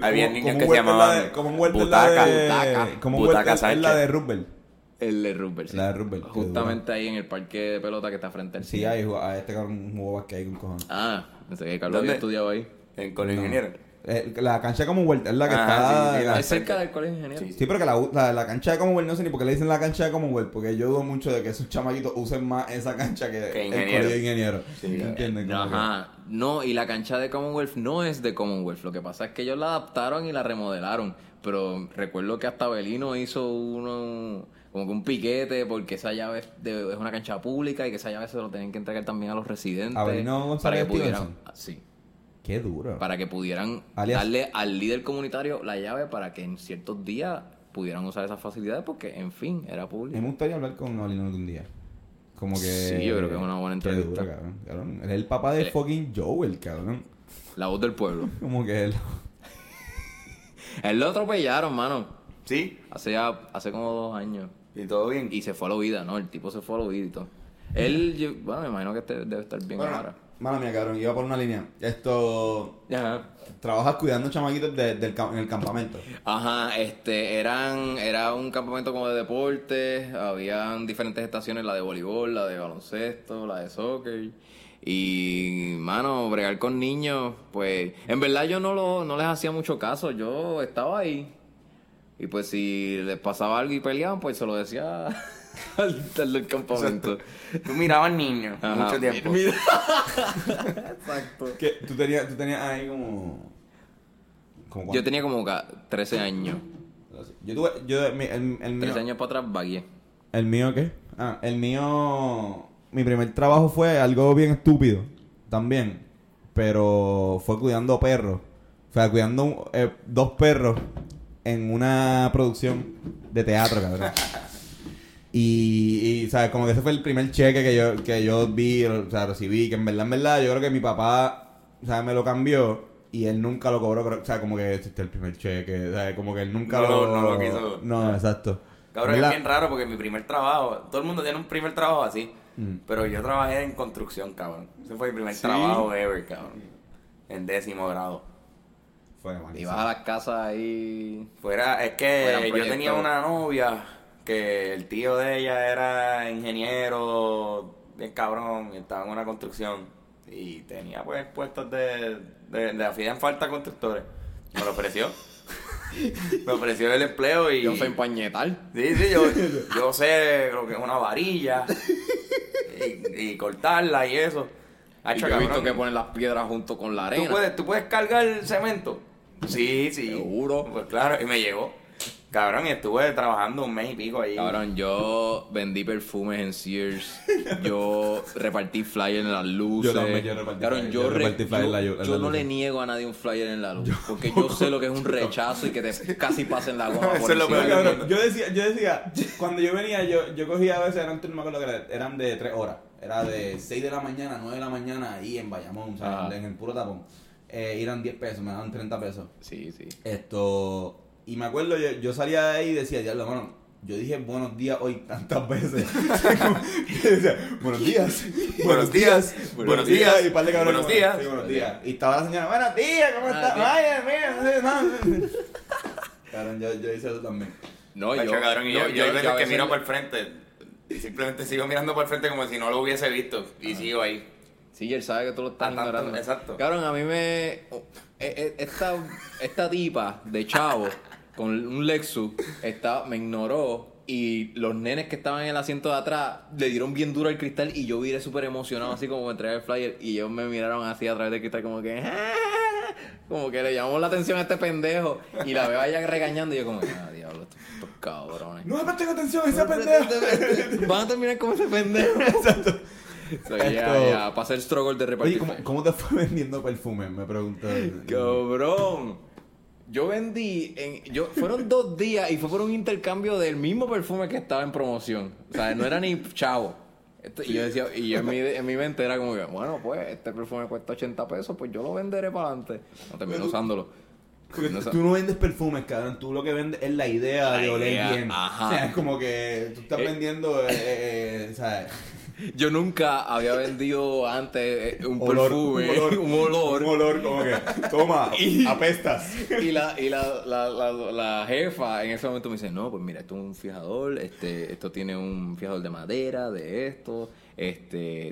Había niños que se llamaban Butaca Sánchez. La de Rubel. El de Rubel, sí. La de Rubel. Justamente ahí en el parque de pelota que está frente al cine. Sí, ahí jugó, a este cabrón jugó basquet ahí con cojones. No sé qué Carlos había estudiado ahí. Con el ingeniero. La cancha de Commonwealth es la que está... Sí, es cerca del colegio de ingenieros. Sí, pero que la cancha de Commonwealth, no sé ni por qué le dicen la cancha de Commonwealth, porque yo dudo mucho de que esos chamaquitos usen más esa cancha que el colegio de ingenieros. Sí, ¿entiendes? Ajá. No, y la cancha de Commonwealth no es de Commonwealth. Lo que pasa es que ellos la adaptaron y la remodelaron. Pero recuerdo que hasta Belino hizo como que un piquete porque esa llave es una cancha pública y que esa llave se lo tienen que entregar también a los residentes. Belino González pudieran. Sí. Qué duro. Para que pudieran darle al líder comunitario la llave para que en ciertos días pudieran usar esas facilidades porque, en fin, era público. Me gustaría hablar con Olino algún día. Como que... Sí, yo creo que es una buena entrevista. Duro, cabrón. Era el papá de fucking Joel, cabrón. La voz del pueblo. Como que él... Él lo atropellaron, mano. ¿Sí? Hace como 2 años. ¿Y todo bien? Y se fue a la vida, ¿no? El tipo se fue a la vida y todo. Él, bueno, me imagino que debe estar bien ahora. Mala mía, cabrón, iba por una línea. Trabajas cuidando chamaquitos en el campamento. Ajá, era un campamento como de deportes. Habían diferentes estaciones, la de voleibol, la de baloncesto, la de soccer. Y, mano, bregar con niños, pues... En verdad yo no les hacía mucho caso, yo estaba ahí. Y pues si les pasaba algo y peleaban, pues se lo decía... del campamento. O sea, tú mirabas niños mucho tiempo. Exacto. ¿Qué? Tú tenías ahí como yo tenía como 13 años. El mío, 13 años para atrás vagué. ¿El mío qué? El mío, mi primer trabajo fue algo bien estúpido también, pero fue cuidando perros. Fue cuidando 2 perros en una producción de teatro, cabrón. Y ¿sabes? Como que ese fue el primer cheque que yo vi, o sea, recibí, que en verdad, yo creo que mi papá, ¿sabes? Me lo cambió y él nunca lo cobró, o sea, como que este es el primer cheque, ¿sabes? Como que él nunca lo quiso. No, exacto. Cabrón, es bien raro porque mi primer trabajo, todo el mundo tiene un primer trabajo así, pero yo trabajé en construcción, cabrón. Ese fue mi primer trabajo ever, cabrón. En 10º grado. Ibas a las casas ahí. Yo tenía una novia... que el tío de ella era ingeniero, bien cabrón, estaba en una construcción y tenía pues puestos de hacían falta constructores. Me lo ofreció. Me ofreció el empleo y... Yo sé empañetar. Sí, yo sé lo que es una varilla y cortarla y eso. Y yo he visto que ponen las piedras junto con la arena. ¿Tú puedes cargar el cemento? Sí. Seguro. Pues claro, y me llegó. Cabrón, y estuve trabajando 1 mes y pico ahí. Cabrón, yo vendí perfumes en Sears. Yo repartí flyers en las luces. Yo no le niego a nadie un flyer en la luz. Porque yo sé lo que es un rechazo y que te casi pasen la goma por encima. Yo decía, cuando yo venía, yo cogía a veces, no me acuerdo que eran de 3 horas. Era de 6 de la mañana, 9 de la mañana, ahí en Bayamón, ¿sabes? En el puro tapón. Eran 10 pesos, me daban 30 pesos. Sí. Y me acuerdo, yo salía de ahí y decía, diablo, mano, yo dije buenos días hoy tantas veces. Decía, buenos días, y par de cabrones. Buenos días. Y estaba la señora, buenos días, ¿cómo estás? Vaya, mira. Cabrón, yo hice eso también. Yo veces que miro por el frente y simplemente sigo mirando por el frente como si no lo hubiese visto y sigo ahí. Sí, él sabe que tú lo estás ignorando. Exacto. Cabrón, a mí me... Esta tipa de chavo con un Lexus me ignoró y los nenes que estaban en el asiento de atrás le dieron bien duro al cristal y yo viré súper emocionado así como me traía el flyer y ellos me miraron así a través del cristal como que... Como que le llamamos la atención a este pendejo y la veo a ella regañando y yo como... diablo, estos cabrones. No me presten atención a ese pendejo. Van a terminar como ese pendejo. Exacto. Para hacer struggle de repartir. Oye, ¿cómo te fue vendiendo perfumes? Me preguntó. Cabrón, yo vendí fueron 2 días y fue por un intercambio del mismo perfume que estaba en promoción. O sea, no era ni chavo. Sí. Y yo en mi mente era como que, bueno, pues este perfume cuesta 80 pesos, pues yo lo venderé para adelante. No termino usándolo. Tú no vendes perfumes, cabrón. Tú lo que vendes es la idea de oler bien. Ajá. O sea, es como que tú estás vendiendo, ¿sabes? Yo nunca había vendido antes un perfume, un olor como que, toma, apestas. Y la jefa en ese momento me dice, no, pues mira, esto es un fijador, esto tiene un fijador de madera,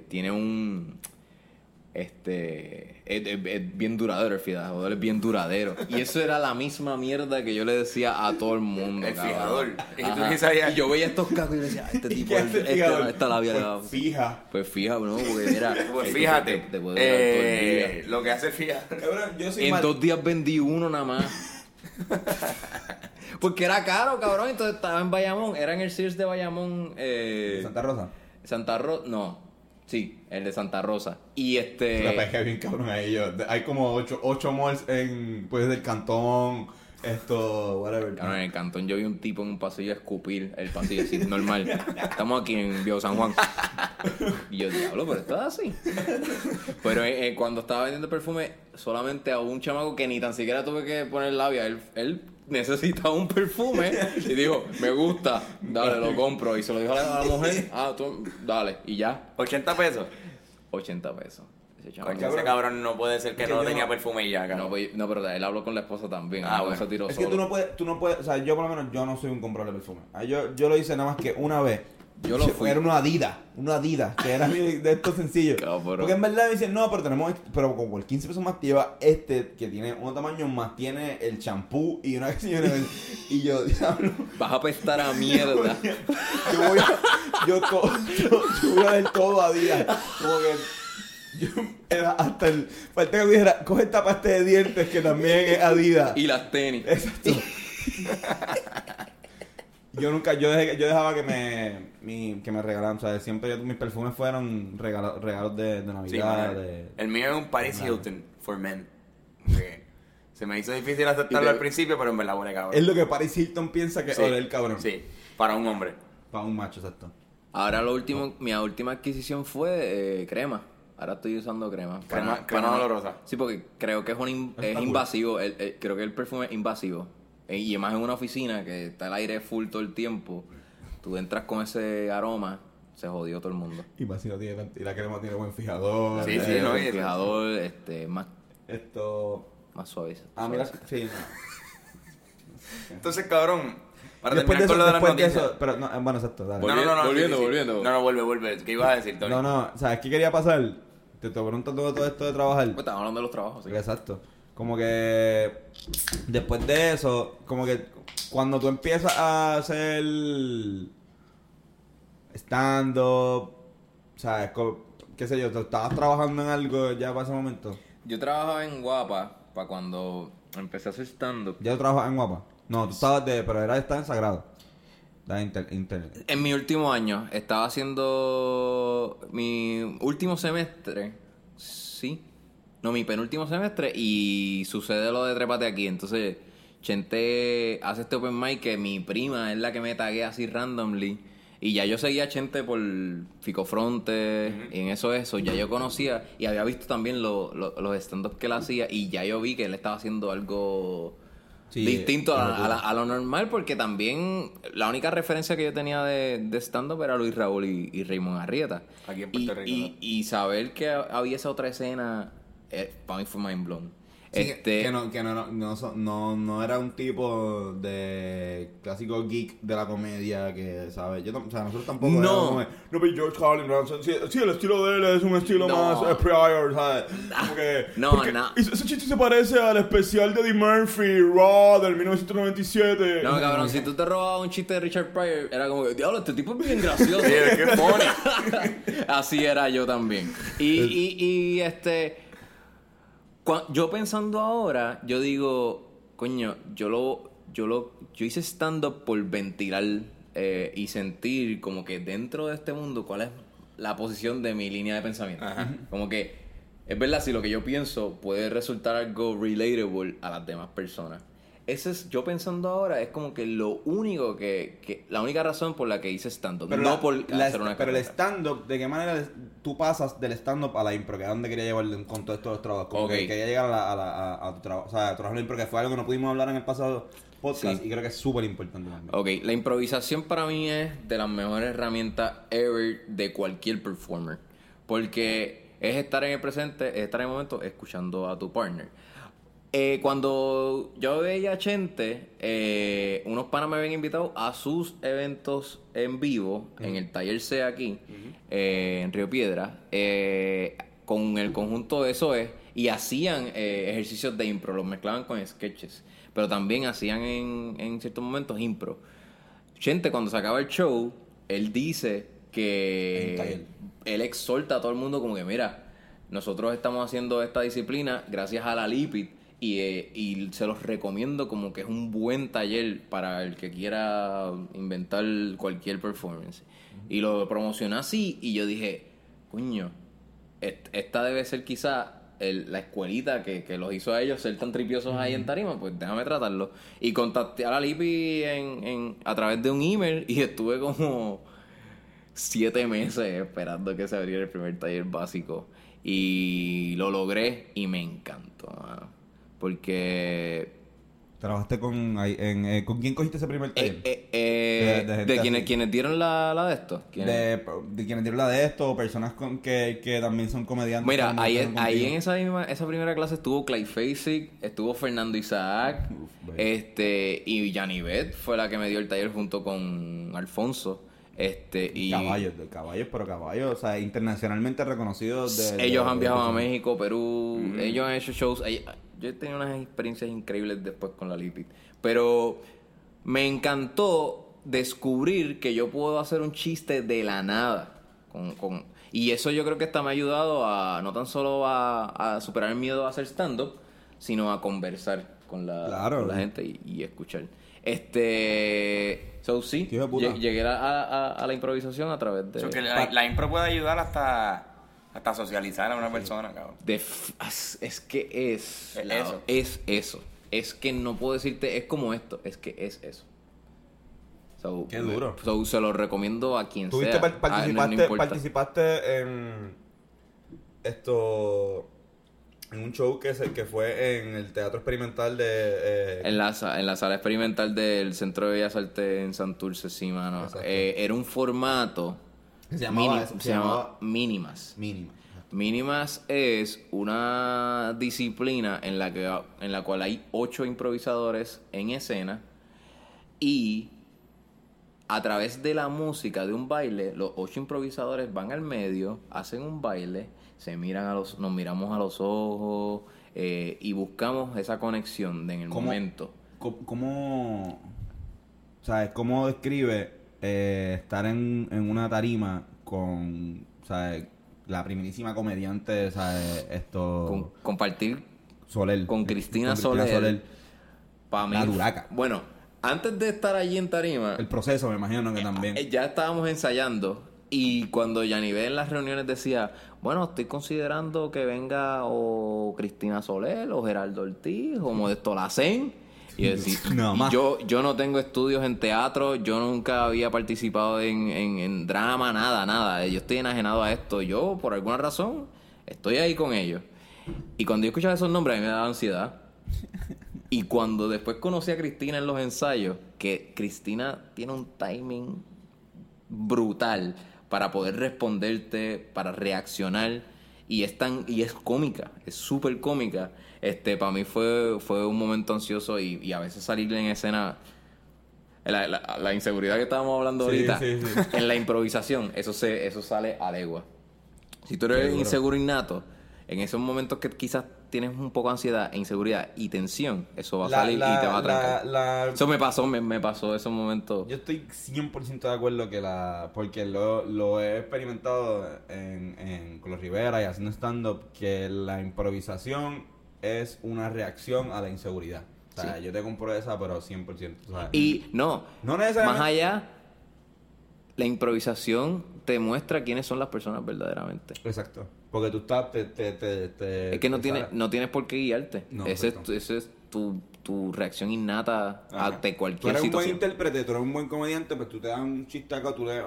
tiene un... es bien duradero el fijador, es bien duradero. Y eso era la misma mierda que yo le decía a todo el mundo. El fijador. Y yo veía estos cacos y decía, este tipo, esta labia le va. Fija. Pues fija, bro, porque mira. Pues fíjate. Te puede durar todo el día. Lo que hace fija. En 2 días vendí uno nada más. Porque era caro, cabrón. Entonces estaba en Bayamón. Era en el Sears de Bayamón. Santa Rosa. Santa Rosa, no. Sí, el de Santa Rosa. Y la pesca es bien cabrón ahí. Hay como 8 malls en, pues, del Cantón, whatever. Claro, en el Cantón yo vi un tipo en un pasillo a escupir el pasillo, así, normal. Estamos aquí en Bio San Juan. Y yo, diablo, pero esto es así. Pero cuando estaba vendiendo perfume, solamente a un chamaco que ni tan siquiera tuve que poner labia, él necesitaba un perfume y dijo, me gusta, dale, lo compro. Y se lo dijo a la mujer, tú, dale, y ya. ¿$80? $80. Ese cabrón no puede ser que no tenía perfume y ya, cabrón. No, pero él habló con la esposa también. Bueno. Se tiró es solo. Que tú no puedes, o sea, yo por lo menos, yo no soy un comprador de perfume. Yo lo hice nada más que una vez. Yo lo fui. Era una Adidas, que era de estos sencillos. Claro, porque en verdad me dicen, no, pero tenemos este, pero como por $15 más te lleva este, que tiene un tamaño más, tiene el champú y una vez y yo, diablo. Vas a apestar a mierda. Yo voy a ver todo Adidas. Como que yo era hasta el. Falta que me dijera, coge esta pasta de dientes que también es Adidas. Y las tenis. Exacto. Yo dejaba que me regalaran, o sea, siempre mis perfumes fueron regalos de Navidad. Sí, el mío es un Paris Hilton for men. Se me hizo difícil aceptarlo al principio, pero en verdad huele cabrón. Es lo que Paris Hilton piensa que huele el cabrón. Sí, para un hombre. Para un macho, exacto. Ahora lo último, mi última adquisición fue crema. Ahora estoy usando crema. Crema olorosa. Sí, porque creo que es invasivo. Creo que el perfume es invasivo. Y además en una oficina que está el aire full todo el tiempo, tú entras con ese aroma, se jodió todo el mundo. Y más si no tiene, y la crema tiene buen fijador. Sí, sí, no, fijador, más. Más suave. Ah, mira, sí. Entonces, cabrón, para después terminar con lo de las noticias. Pero no, bueno, exacto, dale. Volviendo. No, vuelve. ¿Qué ibas a decir, Tony? No, o sea, ¿qué quería pasar? Te pregunto todo esto de trabajar. Pues estamos hablando de los trabajos, sí. Exacto. Como que después de eso, como que cuando tú empiezas a hacer stand-up, ¿sabes? ¿Qué sé yo? ¿Tú estabas trabajando en algo ya para ese momento? Yo trabajaba en WAPA para cuando empecé a hacer stand-up. ¿Ya trabajabas en WAPA? No, tú estabas pero era estar en Sagrado. En mi último año, estaba haciendo mi último semestre, sí. No, mi penúltimo semestre y sucede lo de Trepate Aquí. Entonces, Chente hace este open mic que mi prima es la que me taguea así randomly. Y ya yo seguía a Chente por Ficofronte, y en eso. Ya yo conocía y había visto también los stand-ups que él hacía. Y ya yo vi que él estaba haciendo algo distinto a lo normal. Porque también la única referencia que yo tenía de stand-up era Luis Raúl y Raymond Arrieta. Aquí en Puerto Rico. Y saber que había esa otra escena... para mí fue mind blown. Sí, que no era un tipo de clásico geek de la comedia que, ¿sabes? Yo, o sea, nosotros tampoco... No, pero George Carlin, Ransom, sí, el estilo de él es un estilo más Pryor, ¿sabes? Porque ese chiste se parece al especial de Eddie Murphy, Raw, del 1997. No, cabrón, si tú te robabas un chiste de Richard Pryor, era como, diablo, este tipo es bien gracioso. ¡Qué funny! Así era yo también. Yo pensando ahora, yo digo, coño, yo hice stand-up por ventilar y sentir como que dentro de este mundo cuál es la posición de mi línea de pensamiento. Ajá. Como que, es verdad, si lo que yo pienso puede resultar algo relatable a las demás personas. Yo pensando ahora, es como que lo único que la única razón por la que hice stand-up, pero pero el stand-up, ¿de qué manera tú pasas del stand-up a la impro? Que es donde quería llevar con todos estos trabajos. Como que quería llegar a tu trabajo, o sea, a trabajar en impro, que fue algo que no pudimos hablar en el pasado podcast, y creo que es súper importante también. Ok, la improvisación para mí es de las mejores herramientas ever de cualquier performer. Porque es estar en el presente, es estar en el momento, escuchando a tu partner. Cuando yo veía a Chente, unos panas me habían invitado a sus eventos en vivo en el taller C aquí, en Río Piedra. con el conjunto de SOE, y hacían ejercicios de impro, los mezclaban con sketches, pero también hacían en ciertos momentos impro. Chente, cuando se acaba el show, él dice que él exhorta a todo el mundo como que, mira, nosotros estamos haciendo esta disciplina gracias a la LIPID, y se los recomiendo, como que es un buen taller para el que quiera inventar cualquier performance. Y lo promocioné así, y yo dije, coño, esta debe ser quizá la escuelita que los hizo a ellos ser tan tripiosos ahí en tarima, pues déjame tratarlo. Y contacté a la LIPI a través de un email, y estuve como 7 meses esperando que se abriera el primer taller básico, y lo logré, y me encantó, mano, porque... ¿Trabajaste con quién cogiste ese primer taller? De quienes dieron la de esto. De quienes dieron la de esto, o personas que también son comediantes. Mira, ahí en esa primera clase estuvo Clay Faisic, estuvo Fernando Isaac, y Yanivet fue la que me dio el taller junto con Alfonso. Caballos, o sea, internacionalmente reconocidos. Ellos han viajado a México, Perú, ellos han hecho shows. Yo he tenido unas experiencias increíbles después con la LIPID, pero me encantó descubrir que yo puedo hacer un chiste de la nada. Y eso yo creo que me ha ayudado a no tan solo a superar el miedo a hacer stand-up, sino a conversar con la gente y escuchar. Sí, llegué a la improvisación a través de... la impro puede ayudar hasta socializar a una persona, cabrón. Es que no puedo decirte, es como esto, es que es eso. Qué duro. Se lo recomiendo a quien sea. Participaste en esto... En un show que fue en el Teatro Experimental de... En la sala experimental del Centro de Bellas Artes en Santurce, sí, mano. Era un formato... Se llamaba Mínimas. Mínimas es una disciplina en la cual hay 8 improvisadores en escena, y a través de la música de un baile, los 8 improvisadores van al medio, hacen un baile... nos miramos a los ojos, y buscamos esa conexión en el momento. ¿Cómo describe estar en una tarima con, sabes, la primerísima comediante, sabes, esto? Compartir Soler, con Cristina Soler. Para mí, la duraca. Bueno, antes de estar allí en tarima, el proceso, me imagino que también. Ya estábamos ensayando. Y cuando Yanivel en las reuniones decía, bueno, estoy considerando que venga o Cristina Soler o Gerardo Ortiz o Modesto Lacén. Y decir, yo no tengo estudios en teatro, yo nunca había participado en drama, nada. Yo estoy enajenado a esto. Yo, por alguna razón, estoy ahí con ellos. Y cuando yo escuchaba esos nombres, a mí me daba ansiedad. Y cuando después conocí a Cristina en los ensayos, que Cristina tiene un timing brutal para poder responderte, para reaccionar, y es cómica, es súper cómica. Para mí fue un momento ansioso, y a veces salir en escena, la inseguridad que estábamos hablando ahorita, sí. En la improvisación, eso sale a legua. Si tú eres inseguro innato, en esos momentos que quizás tienes un poco de ansiedad, inseguridad y tensión, eso va a salir y te va a trancar. Eso me pasó esos momentos. Yo estoy 100% de acuerdo porque lo he experimentado en Carlos Rivera y haciendo stand-up, que la improvisación es una reacción a la inseguridad. O sea, sí. Yo te compro esa, pero 100%. O sea, y no necesariamente... Más allá, la improvisación te muestra quiénes son las personas verdaderamente. Exacto. Porque tú estás... es que no tienes por qué guiarte. No, ese es tu reacción innata ante cualquier situación. Tú eres un buen intérprete, tú eres un buen comediante, pero tú te das un chiste acá, tú lees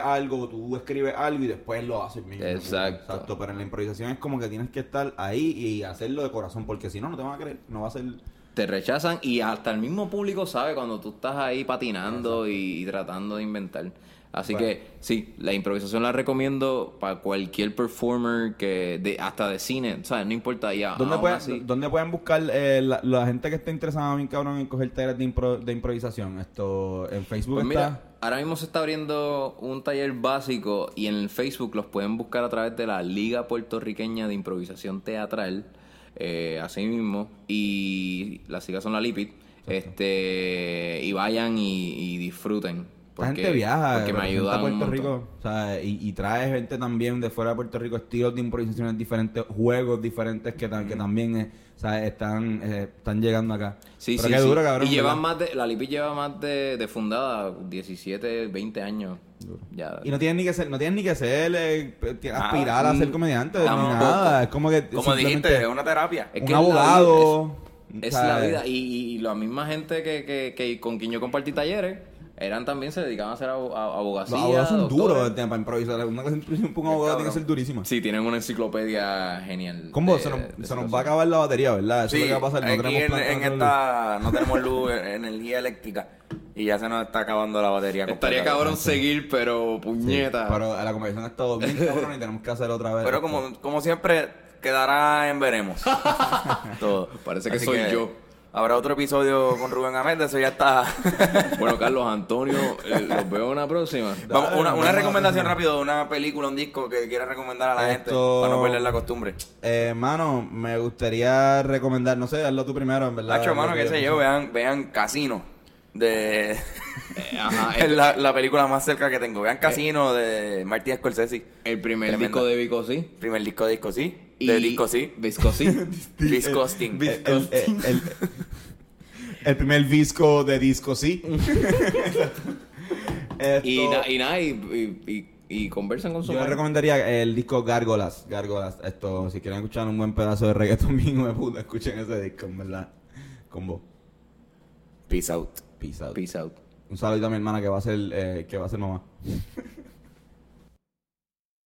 algo, tú escribes algo y después lo haces mismo. Exacto. Pero en la improvisación es como que tienes que estar ahí y hacerlo de corazón, porque si no, no te van a creer. No va a ser... Te rechazan, y hasta el mismo público sabe cuando tú estás ahí patinando y tratando de inventar. Así que sí, la improvisación la recomiendo para cualquier performer, que hasta de cine, ¿sabes? No importa ya. ¿Dónde pueden buscar la gente que esté interesada, bien cabrón, en coger talleres de improvisación? Esto en Facebook pues está... Mira, ahora mismo se está abriendo un taller básico y en el Facebook los pueden buscar a través de la Liga Puertorriqueña de Improvisación Teatral, así mismo, y las siglas son la LIPIT. Y vayan y disfruten. Porque la gente viaja, porque me ayuda a Puerto Rico, o sea, y trae gente también de fuera de Puerto Rico, estilos de improvisaciones diferentes, juegos diferentes que también o sea, están llegando acá. Sí, pero sí, qué duro, cabrón. Y llevan más de, la LIPI lleva más de fundada 17, 20 años. Ya. Y no tienes ni que ser aspirar a ser comediante, ni nada, es como que como dijiste, es una terapia, es un abogado, es la vida. Y la misma gente que con quien yo compartí talleres también se dedicaban a hacer abogacía. Los abogados son duros para improvisar. Una clase de improvisación para un abogado tiene que ser durísima. Sí, tienen una enciclopedia genial. ¿Cómo? Se nos va a acabar la batería, ¿verdad? Eso es lo que va a pasar. No tenemos no tenemos luz, energía eléctrica. Y ya se nos está acabando la batería. Estaría cabrón seguir, pero puñeta. Pero la conversación ha estado bien cabrón y tenemos que hacer otra vez. Pero como siempre, quedará en veremos. Todo. Parece que soy yo. Habrá otro episodio con Rubén Amet, eso ya está. Bueno, Carlos Antonio, los veo en la próxima. Vamos, una recomendación rápido de una película, un disco que quieras recomendar a la gente para no perder la costumbre. Mano, me gustaría recomendar, no sé, hazlo tú primero, en verdad. Hacho, mano, qué sé yo, vean Casino. Es la película más cerca que tengo. Vean Casino de Martin Scorsese. El primer disco de Vico, sí. Primer disco de Disco, sí. De Disco, sí. Visco, sí. Viscosting. El primer disco de Disco, sí. Y conversan con su madre. Yo les recomendaría el disco Gárgolas. Esto, si quieren escuchar un buen pedazo de reggaeton mismo, escuchen ese disco, ¿verdad? Combo. Peace out. Peace out. Un saludo a mi hermana que va a ser mamá.